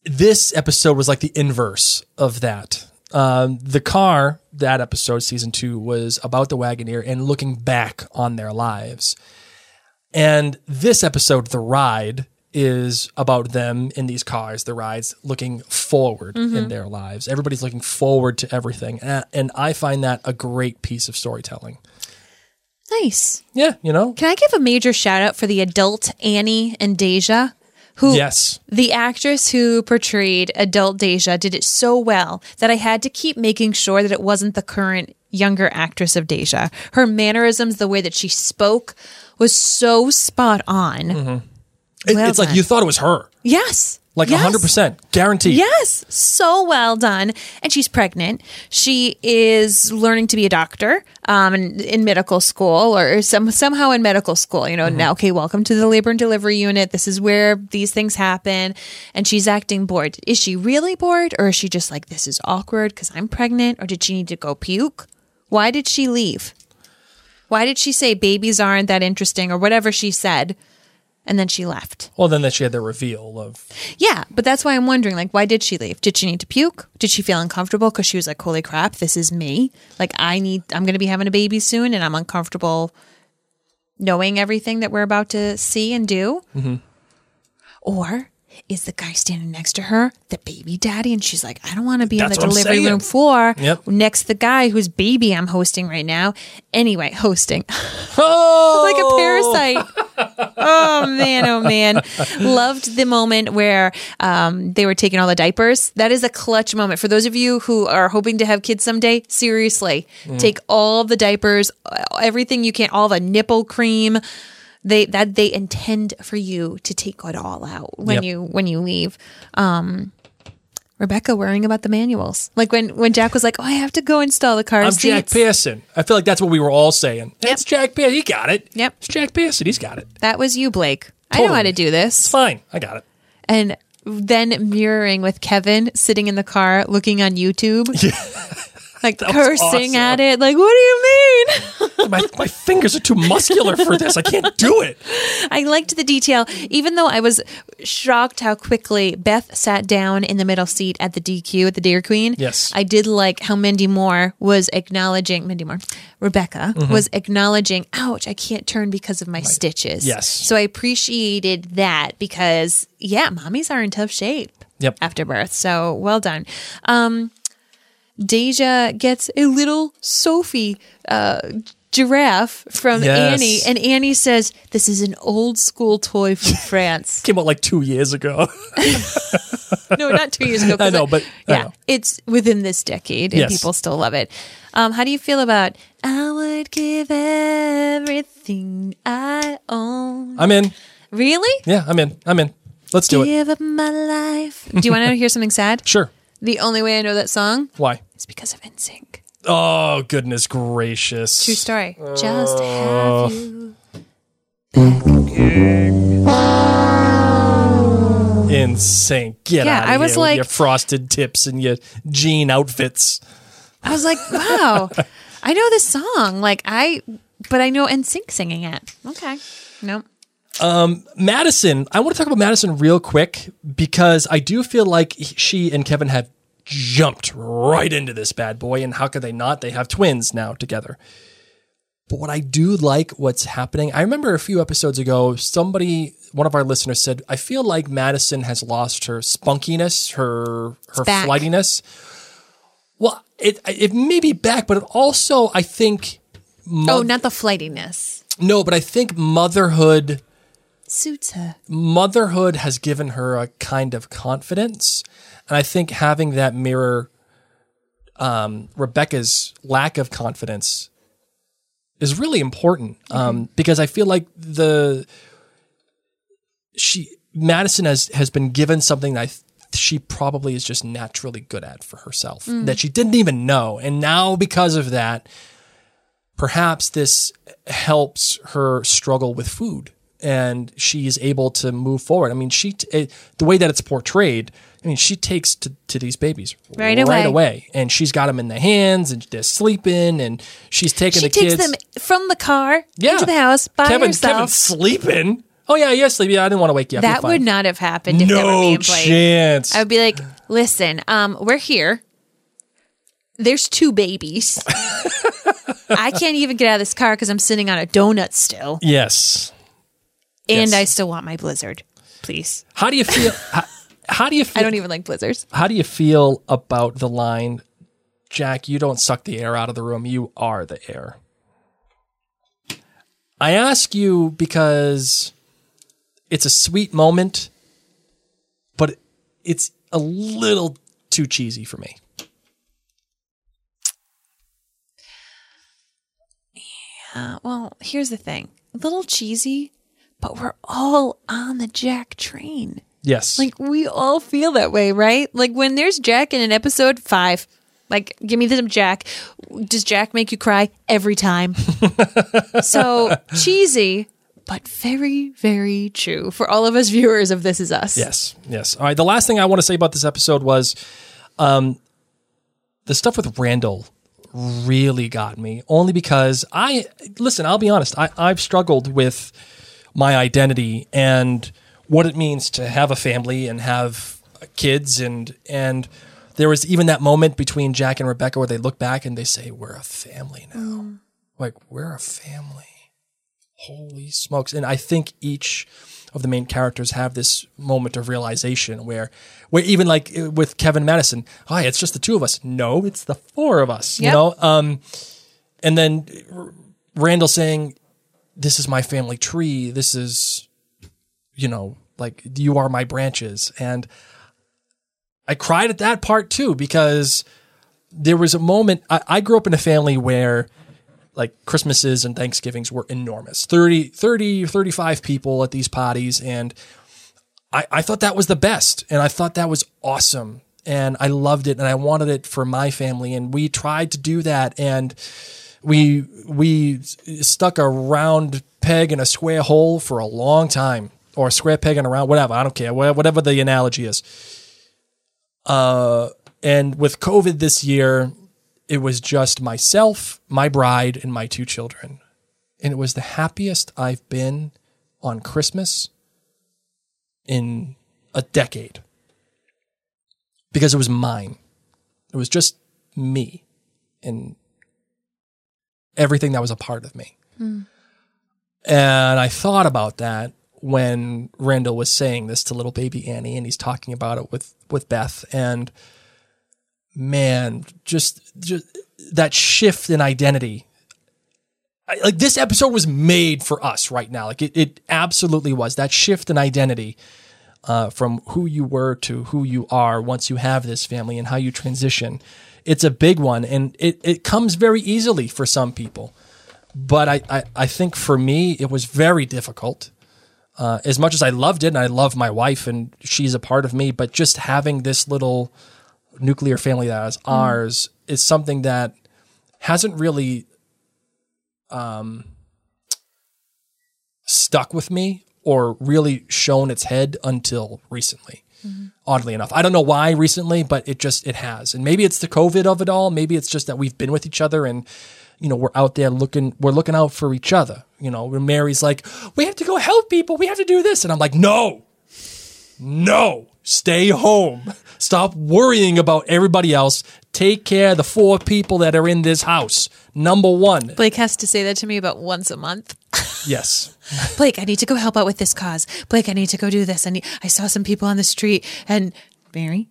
This episode was like the inverse of that. Um, the car, that episode, season two, was about the Wagoneer and looking back on their lives. And this episode, The Ride, is about them in these cars, the rides, looking forward mm-hmm. in their lives. Everybody's looking forward to everything. And I find that a great piece of storytelling. Nice. Yeah, you know. Can I give a major shout out for the adult Annie and Deja? Who, yes. The actress who portrayed adult Deja did it so well that I had to keep making sure that it wasn't the current younger actress of Deja. Her mannerisms, the way that she spoke, was so spot on. Mm-hmm. It, well it's done. Like you thought it was her. Yes. Like yes. one hundred percent. Guaranteed. Yes. So well done. And she's pregnant. She is learning to be a doctor um, in, in medical school or some somehow in medical school. You know, mm-hmm. now, okay, welcome to the labor and delivery unit. This is where these things happen. And she's acting bored. Is she really bored? Or is she just like, this is awkward because I'm pregnant? Or did she need to go puke? Why did she leave? Why did she say babies aren't that interesting or whatever she said? And then she left. Well, then that she had the reveal of... Yeah, but that's why I'm wondering, like, why did she leave? Did she need to puke? Did she feel uncomfortable because she was like, holy crap, this is me. Like, I need, I'm going to be having a baby soon and I'm uncomfortable knowing everything that we're about to see and do. Mm-hmm. Or is the guy standing next to her the baby daddy? And she's like, I don't want to be that's in the delivery room floor yep. next to the guy whose baby I'm hosting right now. Anyway, hosting. Oh! Like a parasite. Oh, man. Oh, man. Loved the moment where um, they were taking all the diapers. That is a clutch moment. For those of you who are hoping to have kids someday, seriously, mm. take all the diapers, everything you can, all the nipple cream. They that they intend for you to take it all out when yep. you when you leave. Um, Rebecca worrying about the manuals, like when when Jack was like, "Oh, I have to go install the car I'm seats." Jack Pearson. I feel like that's what we were all saying. That's yep. Jack Pearson. He got it. Yep, it's Jack Pearson. He's got it. That was you, Blake. Totally. I know how to do this. It's fine. I got it. And then mirroring with Kevin sitting in the car looking on YouTube. Yeah. Like cursing awesome. At it, like, what do you mean? my, my fingers are too muscular for this. I can't do it. I liked the detail, even though I was shocked how quickly Beth sat down in the middle seat at the D Q at the Dairy Queen. Yes. I did like how Mandy Moore was acknowledging, Mandy Moore, Rebecca mm-hmm. was acknowledging, ouch, I can't turn because of my, my stitches. Yes. So I appreciated that because, yeah, mommies are in tough shape yep. after birth. So well done. Um, Deja gets a little Sophie uh, giraffe from yes. Annie, and Annie says, "This is an old school toy from France." Came out like two years ago. No, not two years ago. I know, but I yeah, know. It's within this decade, and yes. people still love it. Um, how do you feel about? I would give everything I own. I'm in. Really? Yeah, I'm in. I'm in. Let's do give it. Give up my life. Do you want to hear something sad? Sure. The only way I know that song? Why? It's because of N Sync. Oh, goodness gracious. True story. Uh, Just have you back again. N Sync. Get yeah, out of I here was with like, your frosted tips and your jean outfits. I was like, wow, I know this song. Like I, but I know N Sync singing it. Okay. Nope. Um, Madison, I want to talk about Madison real quick because I do feel like she and Kevin have jumped right into this bad boy, and how could they not? They have twins now together. But what I do like what's happening, I remember a few episodes ago, somebody, one of our listeners said, I feel like Madison has lost her spunkiness, her her back. Flightiness. Well, it, it may be back, but it also, I think... Mo- oh, not the flightiness. No, but I think motherhood... suits her. Motherhood has given her a kind of confidence, and I think having that mirror um, Rebecca's lack of confidence is really important um, mm-hmm. because I feel like the she Madison has has been given something that I th- she probably is just naturally good at for herself mm. that she didn't even know, and now because of that, perhaps this helps her struggle with food. And she is able to move forward. I mean, she it, the way that it's portrayed, I mean, she takes to, to these babies right, right away. away. And she's got them in the hands, and they're sleeping, and she's taking she the kids. She takes them from the car yeah. into the house by Kevin, herself. Kevin's sleeping. Oh, yeah, yeah, sleeping. Yeah, I didn't want to wake you up. That would not have happened if no they were being played. No chance. I would be like, listen, um, we're here. There's two babies. I can't even get out of this car because I'm sitting on a donut still. Yes. And yes. I still want my Blizzard, please. How do you feel? how, how do you feel? I don't even like Blizzards. How do you feel about the line, Jack, you don't suck the air out of the room. You are the air. I ask you because it's a sweet moment, but it's a little too cheesy for me. Yeah, well, here's the thing. A little cheesy. But we're all on the Jack train. Yes. Like, we all feel that way, right? Like, when there's Jack in an episode five, like, give me some Jack. Does Jack make you cry every time? So, cheesy, but very, very true for all of us viewers of This Is Us. Yes, yes. All right, the last thing I want to say about this episode was um, the stuff with Randall really got me. Only because I, listen, I'll be honest, I, I've struggled with... my identity and what it means to have a family and have kids. And and there was even that moment between Jack and Rebecca where they look back and they say, we're a family now. Mm. Like, we're a family. Holy smokes. And I think each of the main characters have this moment of realization where, where even like with Kevin Madison, hi, oh, it's just the two of us. No, it's the four of us, yep. you know? Um, and then Randall saying, this is my family tree. This is, you know, like, you are my branches. And I cried at that part too, because there was a moment, I, I grew up in a family where like Christmases and Thanksgivings were enormous, thirty, thirty, thirty-five people at these parties. And I, I thought that was the best. And I thought that was awesome. And I loved it. And I wanted it for my family. And we tried to do that. And we, we stuck a round peg in a square hole for a long time, or a square peg in a round, whatever. I don't care. Whatever the analogy is. Uh, and with COVID this year, it was just myself, my bride, and my two children. And it was the happiest I've been on Christmas in a decade, because it was mine. It was just me and everything that was a part of me. Mm. And I thought about that when Randall was saying this to little baby Annie, and he's talking about it with, with Beth, and man, just, just that shift in identity. I, like this episode was made for us right now. Like it, it absolutely was. That shift in identity uh, from who you were to who you are once you have this family and how you transition. It's a big one, and it, it comes very easily for some people. But I, I, I think for me, it was very difficult. Uh, as much as I loved it, and I love my wife, and she's a part of me, but just having this little nuclear family that is ours mm. is something that hasn't really um, stuck with me or really shown its head until recently. Mm-hmm. Oddly enough, I don't know why recently, but it just, it has. And maybe it's the COVID of it all. Maybe it's just that we've been with each other, and you know, we're out there looking, we're looking out for each other. You know, when Mary's like, we have to go help people. We have to do this. And I'm like, no, no. Stay home. Stop worrying about everybody else. Take care of the four people that are in this house. Number one. Blake has to say that to me about once a month. Yes. Blake, I need to go help out with this cause. Blake, I need to go do this. I need, I saw some people on the street. And Mary?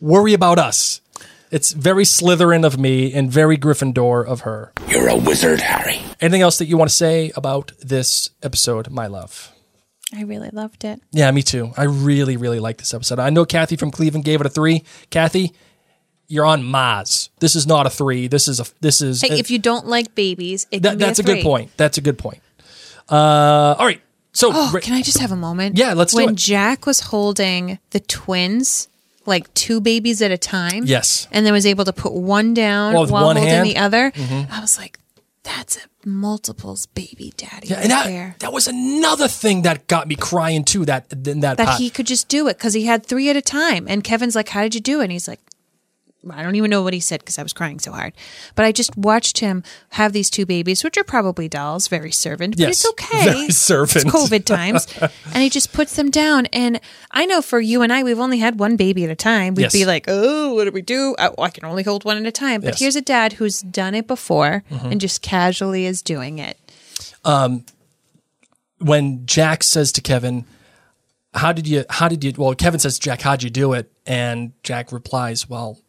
Worry about us. It's very Slytherin of me and very Gryffindor of her. You're a wizard, Harry. Anything else that you want to say about this episode, my love? I really loved it. Yeah, me too. I really, really liked this episode. I know Kathy from Cleveland gave it a three. Kathy, you're on Mars. This is not a three. This is a. This is. Hey, a, if you don't like babies, it that, can be that's a, three. a good point. That's a good point. Uh, all right. So oh, re- can I just have a moment? Yeah, let's. When do it. Jack was holding the twins, like two babies at a time. Yes. And then was able to put one down well, while one holding hand. the other. Mm-hmm. I was like, that's a multiples baby daddy. Yeah, and that, there. that was another thing that got me crying too, that in that That pot. He could just do it because he had three at a time. And Kevin's like, how did you do it? And he's like, I don't even know what he said because I was crying so hard. But I just watched him have these two babies, which are probably dolls, very servant, but yes, it's okay. Very servant. It's COVID times. And he just puts them down. And I know for you and I, we've only had one baby at a time. We'd yes. be like, oh, what do we do? I, I can only hold one at a time. But yes. here's a dad who's done it before mm-hmm. and just casually is doing it. Um, when Jack says to Kevin, how did you, how did you, well, Kevin says to Jack, how'd you do it? And Jack replies, well,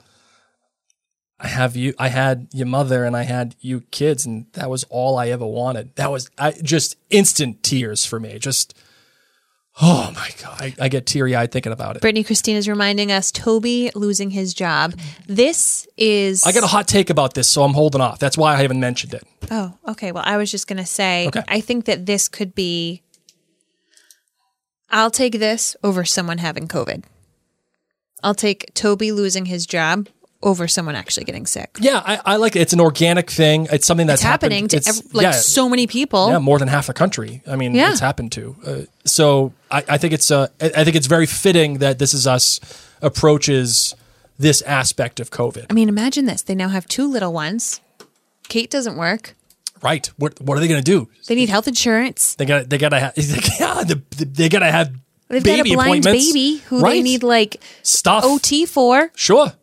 I have you, I had your mother and I had you kids, and that was all I ever wanted. That was I just instant tears for me. Just, oh my God. I, I get teary eyed thinking about it. Brittany Christine is reminding us Toby losing his job. This is. I got a hot take about this, so I'm holding off. That's why I haven't mentioned it. Oh, okay. Well, I was just going to say, okay. I think that this could be, I'll take this over someone having COVID. I'll take Toby losing his job over someone actually getting sick. Yeah, I, I like it. It's an organic thing. It's something that's it's happening happened. to it's, ev- like yeah, so many people. Yeah, more than half the country. I mean, yeah. it's happened to. Uh, so I, I think it's uh, I think it's very fitting that This Is Us approaches this aspect of COVID. I mean, imagine this. They now have two little ones. Kate doesn't work. Right. What What are they going to do? They need health insurance. They got. They got to have. They got to have. They've baby got a blind baby who right. they need like stuff O T for. Sure.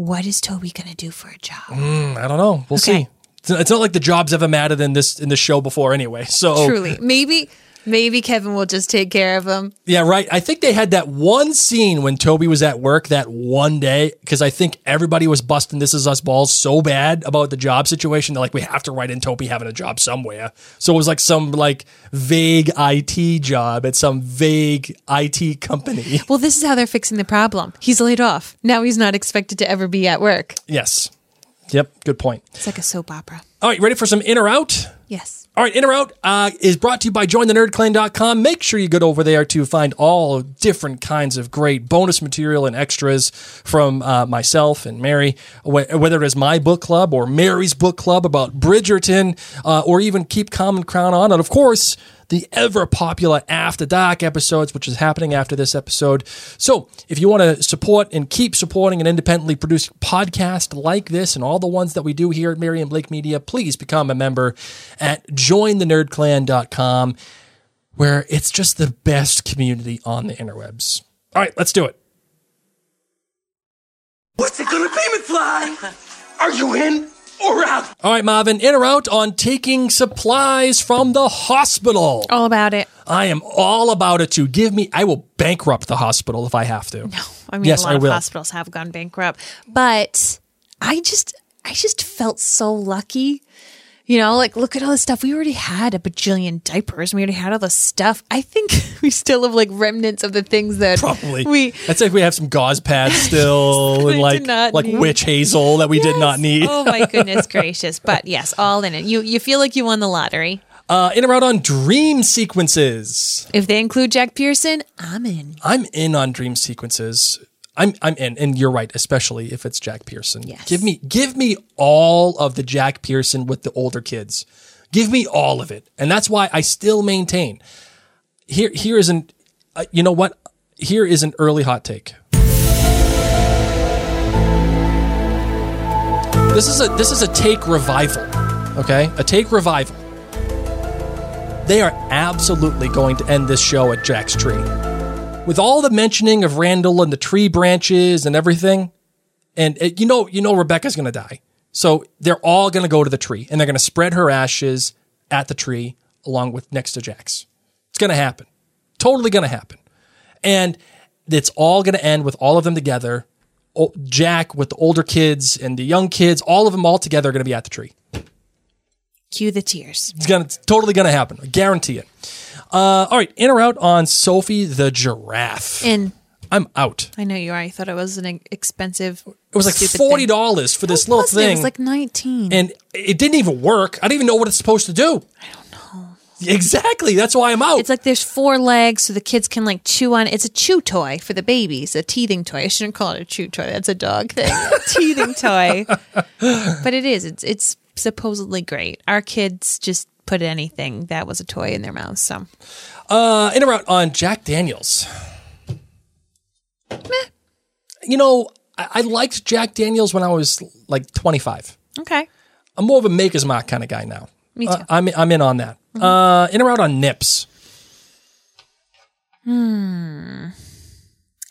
What is Toby going to do for a job? Mm, I don't know. We'll okay. see. It's not like the job's ever mattered in this in the show before anyway. So truly, maybe Maybe Kevin will just take care of him. Yeah, right. I think they had that one scene when Toby was at work that one day, because I think everybody was busting This Is Us balls so bad about the job situation. They're like, we have to write in Toby having a job somewhere. So it was like some like vague I T job at some vague I T company. Well, this is how they're fixing the problem. He's laid off. Now he's not expected to ever be at work. Yes. Yep, good point. It's like a soap opera. All right, ready for some In or Out? Yes. All right, In or Out uh, is brought to you by join the nerd clan dot com. Make sure you go over there to find all different kinds of great bonus material and extras from uh, myself and Mary, whether it is my book club or Mary's book club about Bridgerton uh, or even Keep Calm and Crown On. And, of course, the ever-popular After Dark episodes, which is happening after this episode. So if you want to support and keep supporting an independently produced podcast like this and all the ones that we do here at Mary and Blake Media, please become a member at join the nerd clan dot com, where it's just the best community on the interwebs. All right, let's do it. What's it going to be, McFly? Are you in? Or out. All right, Marvin, in or out on taking supplies from the hospital. All about it. I am all about it, too. Give me, I will bankrupt the hospital if I have to. No, I mean, yes, a lot I of will. Hospitals have gone bankrupt. But I just, I just felt so lucky. You know, like, look at all this stuff. We already had a bajillion diapers. We already had all this stuff. I think we still have, like, remnants of the things that Probably. we... That's like we have some gauze pads still and, like, like witch hazel that we yes. did not need. Oh, my goodness gracious. But, yes, all in it. You you feel like you won the lottery. Uh, in or out on dream sequences. If they include Jack Pearson, I'm in. I'm in on dream sequences. I'm I'm in, and you're right, especially if it's Jack Pearson. Yes. Give me give me all of the Jack Pearson with the older kids. Give me all of it. And that's why I still maintain. Here here is an uh, you know what? Here is an early hot take. This is a this is a take revival. Okay? A take revival. They are absolutely going to end this show at Jack's tree. With all the mentioning of Randall and the tree branches and everything, and it, you know, you know, Rebecca's going to die. So they're all going to go to the tree, and they're going to spread her ashes at the tree along with next to Jack's. It's going to happen. Totally going to happen. And it's all going to end with all of them together. Jack with the older kids and the young kids, all of them all together are going to be at the tree. Cue the tears. It's gonna it's totally going to happen. I guarantee it. Uh, all right, in or out on Sophie the giraffe? In. I'm out. I know you are. I thought it was an expensive. It was like forty dollars for this little thing. It was like nineteen, and it didn't even work. I don't even know what it's supposed to do. I don't know. Exactly. That's why I'm out. It's like there's four legs, so the kids can like chew on. It's a chew toy for the babies, a teething toy. I shouldn't call it a chew toy. That's a dog thing. A teething toy. But it is. It's it's. supposedly great. Our kids just put anything that was a toy in their mouth. So, uh, in or out on Jack Daniels. Meh. You know, I-, I liked Jack Daniels when I was like twenty-five. Okay, I'm more of a Maker's Mark kind of guy now. Me too. Uh, I'm I'm in on that. Mm-hmm. Uh, in or out on Nips. Hmm.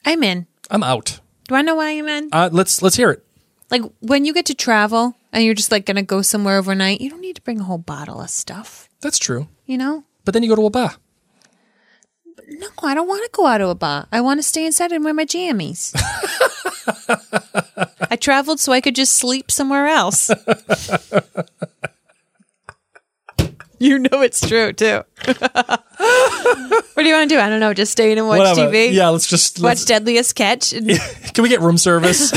I'm in. I'm out. Do I know why I'm in? Uh, let's let's hear it. Like when you get to travel. And you're just like going to go somewhere overnight. You don't need to bring a whole bottle of stuff. That's true. You know? But then you go to a bar. No, I don't want to go out to a bar. I want to stay inside and wear my jammies. I traveled so I could just sleep somewhere else. You know it's true, too. What do you want to do? I don't know. Just stay in and watch Whatever. T V? Yeah, let's just... Let's... Watch Deadliest Catch? And... Can we get room service?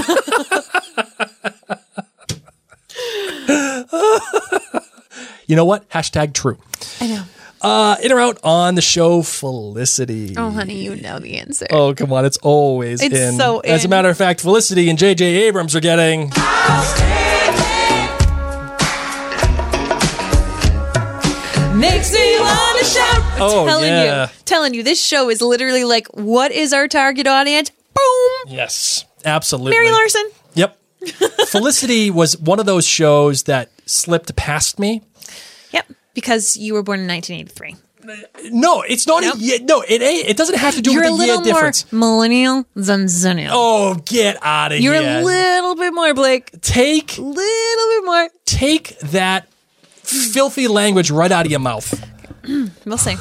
You know what? Hashtag true. I know. Uh, in or out on the show Felicity. Oh, honey, you know the answer. Oh, come on. It's always it's in. So in. As a matter of fact, Felicity and J J. Abrams are getting... Makes me want to shout. I'm oh, telling yeah. you. Telling you, this show is literally like, what is our target audience? Boom. Yes, absolutely. Mary Larson. Yep. Felicity was one of those shows that slipped past me. Yep, because you were born in nineteen eighty-three. No, it's not nope. a year. No, it ain't. It doesn't have to do You're with the year difference. You're a little more millennial than zennial. Oh, get out of You're here. You're a little bit more, Blake. Take. A little bit more. Take that filthy language right out of your mouth. We'll see.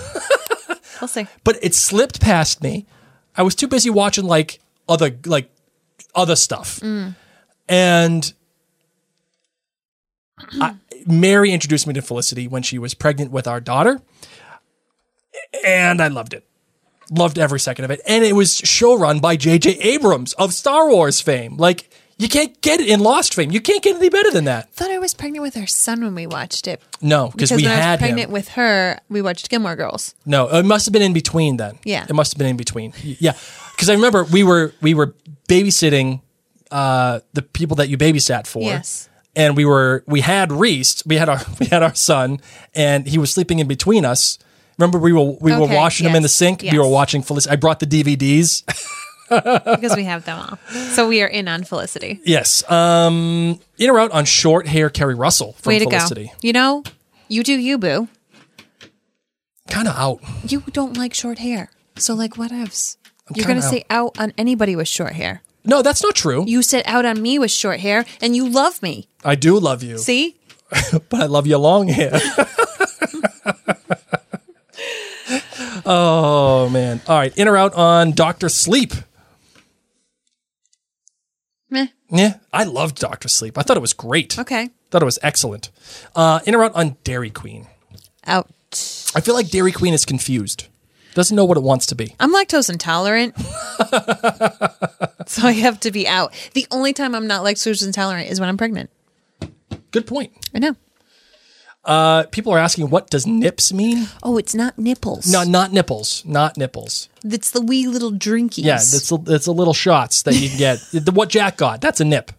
We'll see. But it slipped past me. I was too busy watching like other like other stuff. Mm. And I, Mary introduced me to Felicity when she was pregnant with our daughter. And I loved it. Loved every second of it. And it was showrun by J J. Abrams of Star Wars fame. Like, you can't get it in Lost fame. You can't get any better than that. I thought I was pregnant with her son when we watched it. No, because we when had I was pregnant him. with her, we watched Gilmore Girls. No, it must have been in between then. Yeah. It must have been in between. Yeah. Because I remember we were we were babysitting uh, the people that you babysat for. Yes. And we were we had Reese, we had our we had our son, and he was sleeping in between us. Remember, we were we okay, were washing yes, them in the sink. Yes. We were watching Felicity. I brought the D V Ds because we have them all, so we are in on Felicity. Yes, um, in or out on short hair, Kerry Russell from Way to Felicity. Go. You know, you do you, boo. Kind of out. You don't like short hair, so like whatevs. I'm You're gonna out. say out on anybody with short hair. No, that's not true. You said out on me with short hair, and you love me. I do love you. See, but I love your long hair. Oh, man. All right. In or out on Doctor Sleep? Meh. Yeah. I loved Doctor Sleep. I thought it was great. Okay. Thought it was excellent. Uh, in or out on Dairy Queen? Out. I feel like Dairy Queen is confused. Doesn't know what it wants to be. I'm lactose intolerant. So I have to be out. The only time I'm not lactose intolerant is when I'm pregnant. Good point. I know. Uh, people are asking, what does nips mean? Oh, it's not nipples. No, not nipples. Not nipples. It's the wee little drinkies. Yeah, it's the, it's the little shots that you can get. the, what Jack got, that's a nip.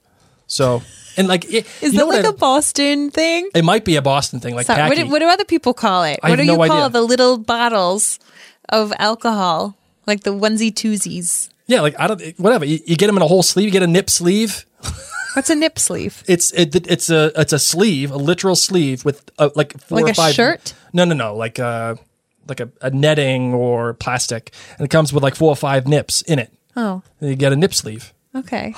So, and like, it, is that like I, a Boston thing? It might be a Boston thing. Like, Sorry, what, do, what do other people call it? I what do no you call idea. the little bottles of alcohol? Like the onesie twosies. Yeah, like I don't. Whatever. You, you get them in a whole sleeve. You get a nip sleeve. What's a nip sleeve? It's it, it's a it's a sleeve, a literal sleeve with a, like four like or a five. Shirt? No, no, no, like a like a, a netting or plastic, and it comes with like four or five nips in it. Oh, and you get a nip sleeve. Okay.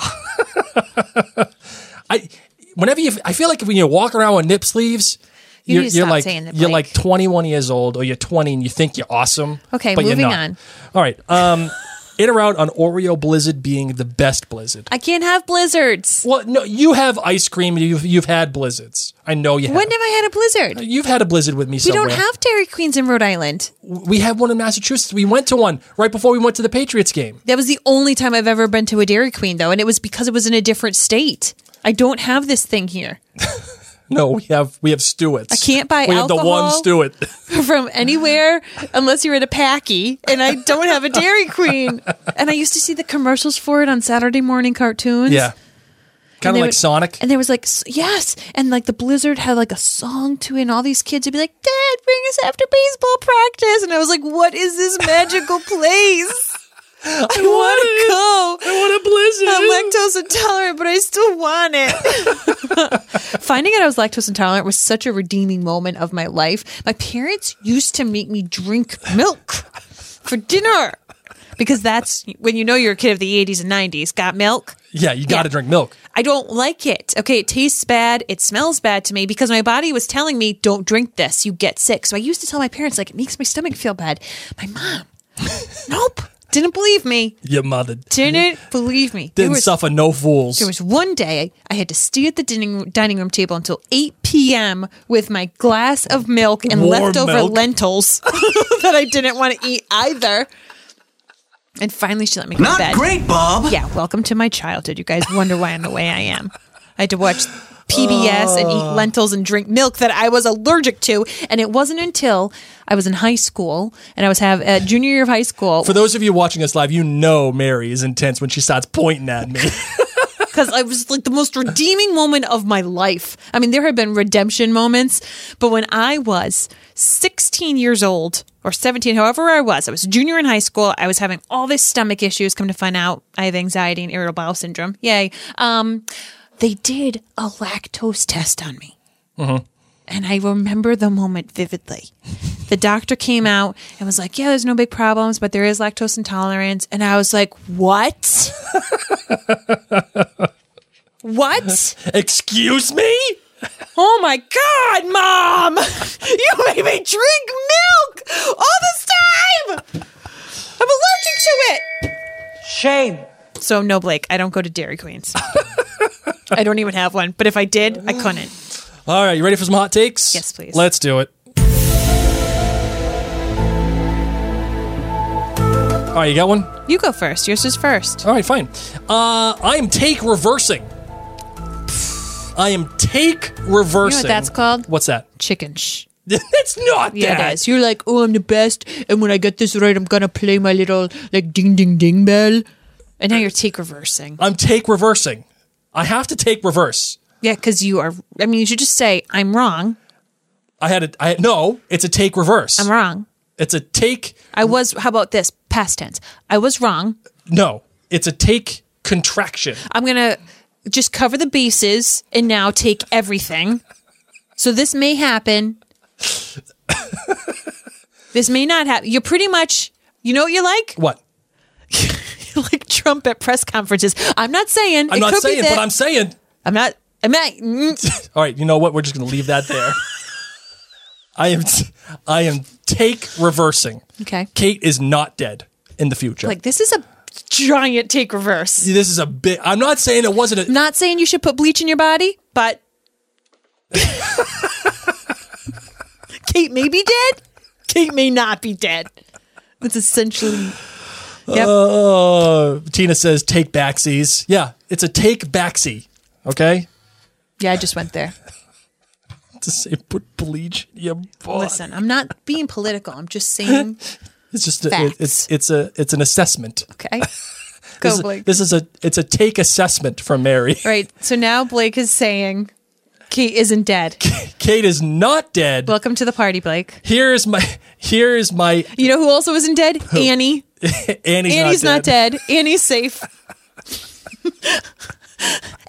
I whenever you, I feel like when you walk around with nip sleeves, you you're, you're like that, you're like twenty-one years old, or you're twenty and you think you're awesome. Okay, but moving you're not. on. All right. Um, In or out on Oreo Blizzard being the best Blizzard? I can't have blizzards. Well, no, you have ice cream. You've, you've had blizzards. I know you have. When have I had a blizzard? You've had a blizzard with me somewhere. We don't have Dairy Queens in Rhode Island. We have one in Massachusetts. We went to one right before we went to the Patriots game. That was the only time I've ever been to a Dairy Queen, though, and it was because it was in a different state. I don't have this thing here. No, we have we have Stewart's. I can't buy we alcohol have the one Stewart. from anywhere unless you're at a Packy, and I don't have a Dairy Queen. And I used to see the commercials for it on Saturday morning cartoons. Yeah. Kind of like would, Sonic. And there was like, yes. And like the Blizzard had like a song to it, and all these kids would be like, Dad, bring us after baseball practice. And I was like, what is this magical place? I, I want to go. I want a blizzard. I'm lactose intolerant, but I still want it. Finding out I was lactose intolerant was such a redeeming moment of my life. My parents used to make me drink milk for dinner because that's when you know you're a kid of the eighties and nineties. Got milk? Yeah, you got to yeah. drink milk. I don't like it. Okay, it tastes bad. It smells bad to me because my body was telling me, don't drink this. You get sick. So I used to tell my parents, like, it makes my stomach feel bad. My mom, nope. Didn't believe me. Your mother didn't believe me. Didn't was, suffer no fools. There was one day I had to stay at the dining, dining room table until eight p.m. with my glass of milk and Warm leftover milk. lentils that I didn't want to eat either. And finally she let me go Not to bed. Not great, Bob. Yeah, welcome to my childhood. You guys wonder why I'm the way I am. I had to watch P B S uh. and eat lentils and drink milk that I was allergic to. And it wasn't until I was in high school and I was have uh, junior year of high school. For those of you watching us live, you know Mary is intense when she starts pointing at me. Because I was like the most redeeming moment of my life. I mean, there have been redemption moments. But when I was sixteen years old or seventeen, however I was, I was a junior in high school. I was having all these stomach issues. Come to find out, I have anxiety and irritable bowel syndrome. Yay. Um... They did a lactose test on me. Mm-hmm. And I remember the moment vividly. The doctor came out and was like, yeah, there's no big problems, but there is lactose intolerance. And I was like, what? What? Excuse me? Oh my God, Mom! You made me drink milk all this time! Shame. So no, Blake, I don't go to Dairy Queens. I don't even have one. But if I did, I couldn't. All right. You ready for some hot takes? Yes, please. Let's do it. All right. You got one? You go first. Yours is first. All right. Fine. Uh, I am take reversing. I am take reversing. You know what that's called? What's that? Chicken sh. That's not yeah, that. Yeah, it is. You're like, oh, I'm the best. And when I get this right, I'm going to play my little, like, ding, ding, ding bell. And now you're take reversing. I'm take reversing. I have to take reverse. Yeah, because you are. I mean, you should just say, I'm wrong. I had a. I had, no, it's a take reverse. I'm wrong. It's a take. I was. How about this? Past tense. I was wrong. No, it's a take contraction. I'm going to just cover the bases and now take everything. So this may happen. This may not happen. You're pretty much, you know what you're like? What? You're like Trump at press conferences. I'm not saying. I'm not saying, but I'm saying. I'm not. I'm not. Mm. All right. You know what? We're just going to leave that there. I am. I am take reversing. Okay. Kate is not dead in the future. Like, this is a giant take reverse. This is a bit. I'm not saying it wasn't. A, not saying you should put bleach in your body, but. Kate may be dead. Kate may not be dead. That's essentially. Yep. Uh, Tina says, take backsies. Yeah, it's a take backsie. Okay? Yeah, I just went there. To say, put bleach in your body. Listen, I'm not being political. I'm just saying. It's just a, it, it's it's a it's an assessment. Okay. Go, this, Blake. This is a it's a take assessment from Mary. Right. So now Blake is saying. Kate isn't dead. Kate is not dead. Welcome to the party, Blake. Here is my. Here is my. You know who also isn't dead? Who? Annie. Annie's, Annie's not dead. Not dead. Annie's safe.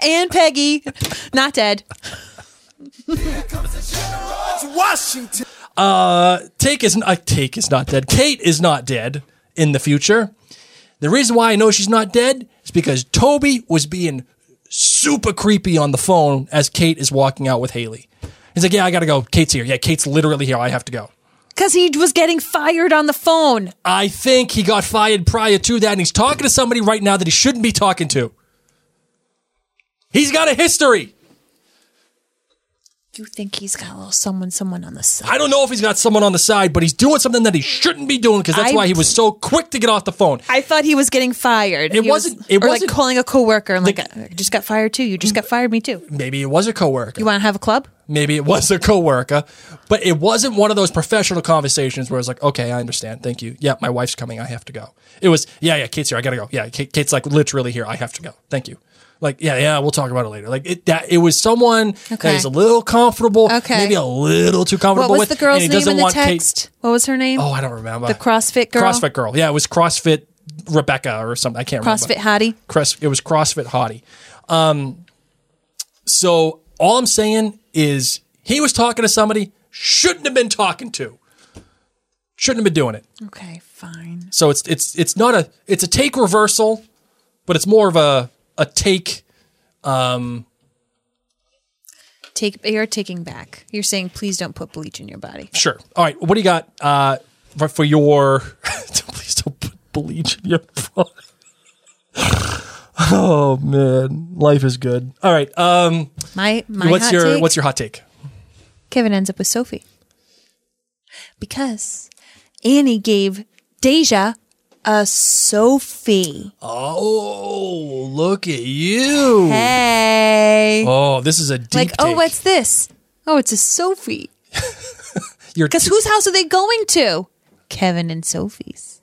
And Peggy, not dead. Washington. Uh, take is uh, take is not dead. Kate is not dead in the future. The reason why I know she's not dead is because Toby was being super creepy on the phone as Kate is walking out with Haley. He's like, yeah, I gotta go. Kate's here. Yeah, Kate's literally here. I have to go. Because he was getting fired on the phone. I think he got fired prior to that, and he's talking to somebody right now that he shouldn't be talking to. He's got a history. You think he's got a little someone, someone on the side? I don't know if he's got someone on the side, but he's doing something that he shouldn't be doing because that's I, why he was so quick to get off the phone. I thought he was getting fired. It he wasn't. Was, it or wasn't, like calling a coworker and the, like, I just got fired too. You just got fired, me too. Maybe it was a coworker. You want to have a club? Maybe it was a coworker, but it wasn't one of those professional conversations where it's like, okay, I understand. Thank you. Yeah, my wife's coming. I have to go. It was, yeah, yeah, Kate's here. I got to go. Yeah, Kate, Kate's like literally here. I have to go. Thank you. Like, yeah, yeah, we'll talk about it later. Like, it, that, it was someone okay. that is a little comfortable, okay. maybe a little too comfortable with. What was with, the girl's name in the text? Kate, what was her name? Oh, I don't remember. The CrossFit girl? CrossFit girl. Yeah, it was CrossFit Rebecca or something. I can't CrossFit remember. CrossFit Hottie? It was CrossFit Hottie. Um, so all I'm saying is he was talking to somebody shouldn't have been talking to. Shouldn't have been doing it. Okay, fine. So it's it's it's not a, it's a take reversal, but it's more of a, A take, um, take. You're taking back. You're saying, please don't put bleach in your body. Sure. All right. What do you got uh, for, for your? Please don't put bleach in your body. Oh man, life is good. All right. Um, my my. What's hot your take? What's your hot take? Kevin ends up with Sophie because Annie gave Deja a Sophie. Oh, look at you. Hey. Oh, this is a deep Like, take. oh, what's this? Oh, it's a Sophie. Because t- whose house are they going to? Kevin and Sophie's.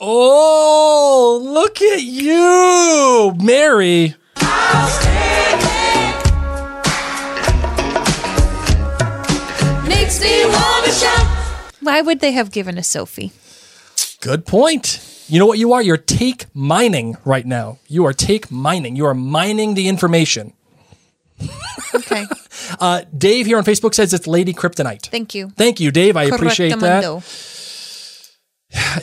Oh, look at you, Mary. Makes me want to shout. Why would they have given a Sophie? Good point. You know what you are? You're take mining right now. You are take mining. You are mining the information. Okay. uh, Dave here on Facebook says it's Lady Kryptonite. Thank you. Thank you, Dave. I Correctamundo. Appreciate that.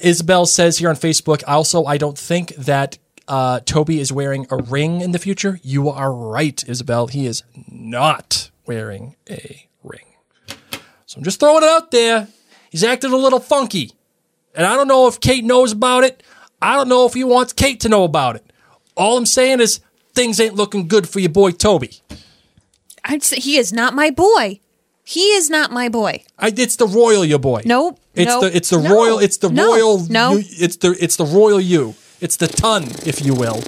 Isabel says here on Facebook, also, I don't think that uh, Toby is wearing a ring in the future. You are right, Isabel. He is not wearing a ring. So I'm just throwing it out there. He's acting a little funky. And I don't know if Kate knows about it. I don't know if he wants Kate to know about it. All I'm saying is things ain't looking good for your boy Toby. I'd say he is not my boy. He is not my boy. I, it's the royal your boy. Nope. It's nope, the it's the no, royal it's the no, royal no. You, it's the it's the royal you. It's the ton, if you will.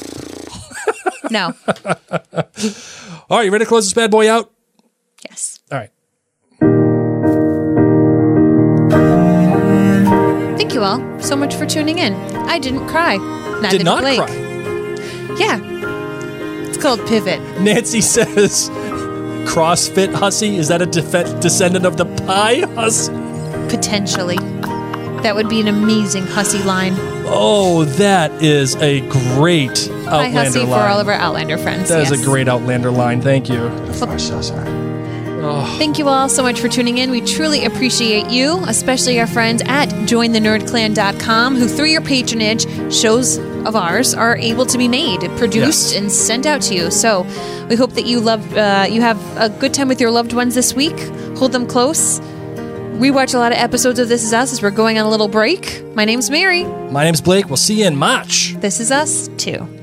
No. All right, you ready to close this bad boy out? Yes. All right. Thank you all so much for tuning in. I didn't cry. Neither did not Blake. Cry. Yeah. It's called Pivot. Nancy says, CrossFit hussy? Is that a def- descendant of the pie hussy? Potentially. That would be an amazing hussy line. Oh, that is a great Outlander line. Pie hussy line. For all of our Outlander friends. That yes. is a great Outlander line. Thank you. Oh. Thank you all so much for tuning in. We truly appreciate you, especially our friends at join the nerd clan dot com, who through your patronage, shows of ours are able to be made, produced, yes. and sent out to you. So we hope that you love, uh, you have a good time with your loved ones this week. Hold them close. We watch a lot of episodes of This Is Us as we're going on a little break. My name's Mary. My name's Blake. We'll see you in March. This Is Us two.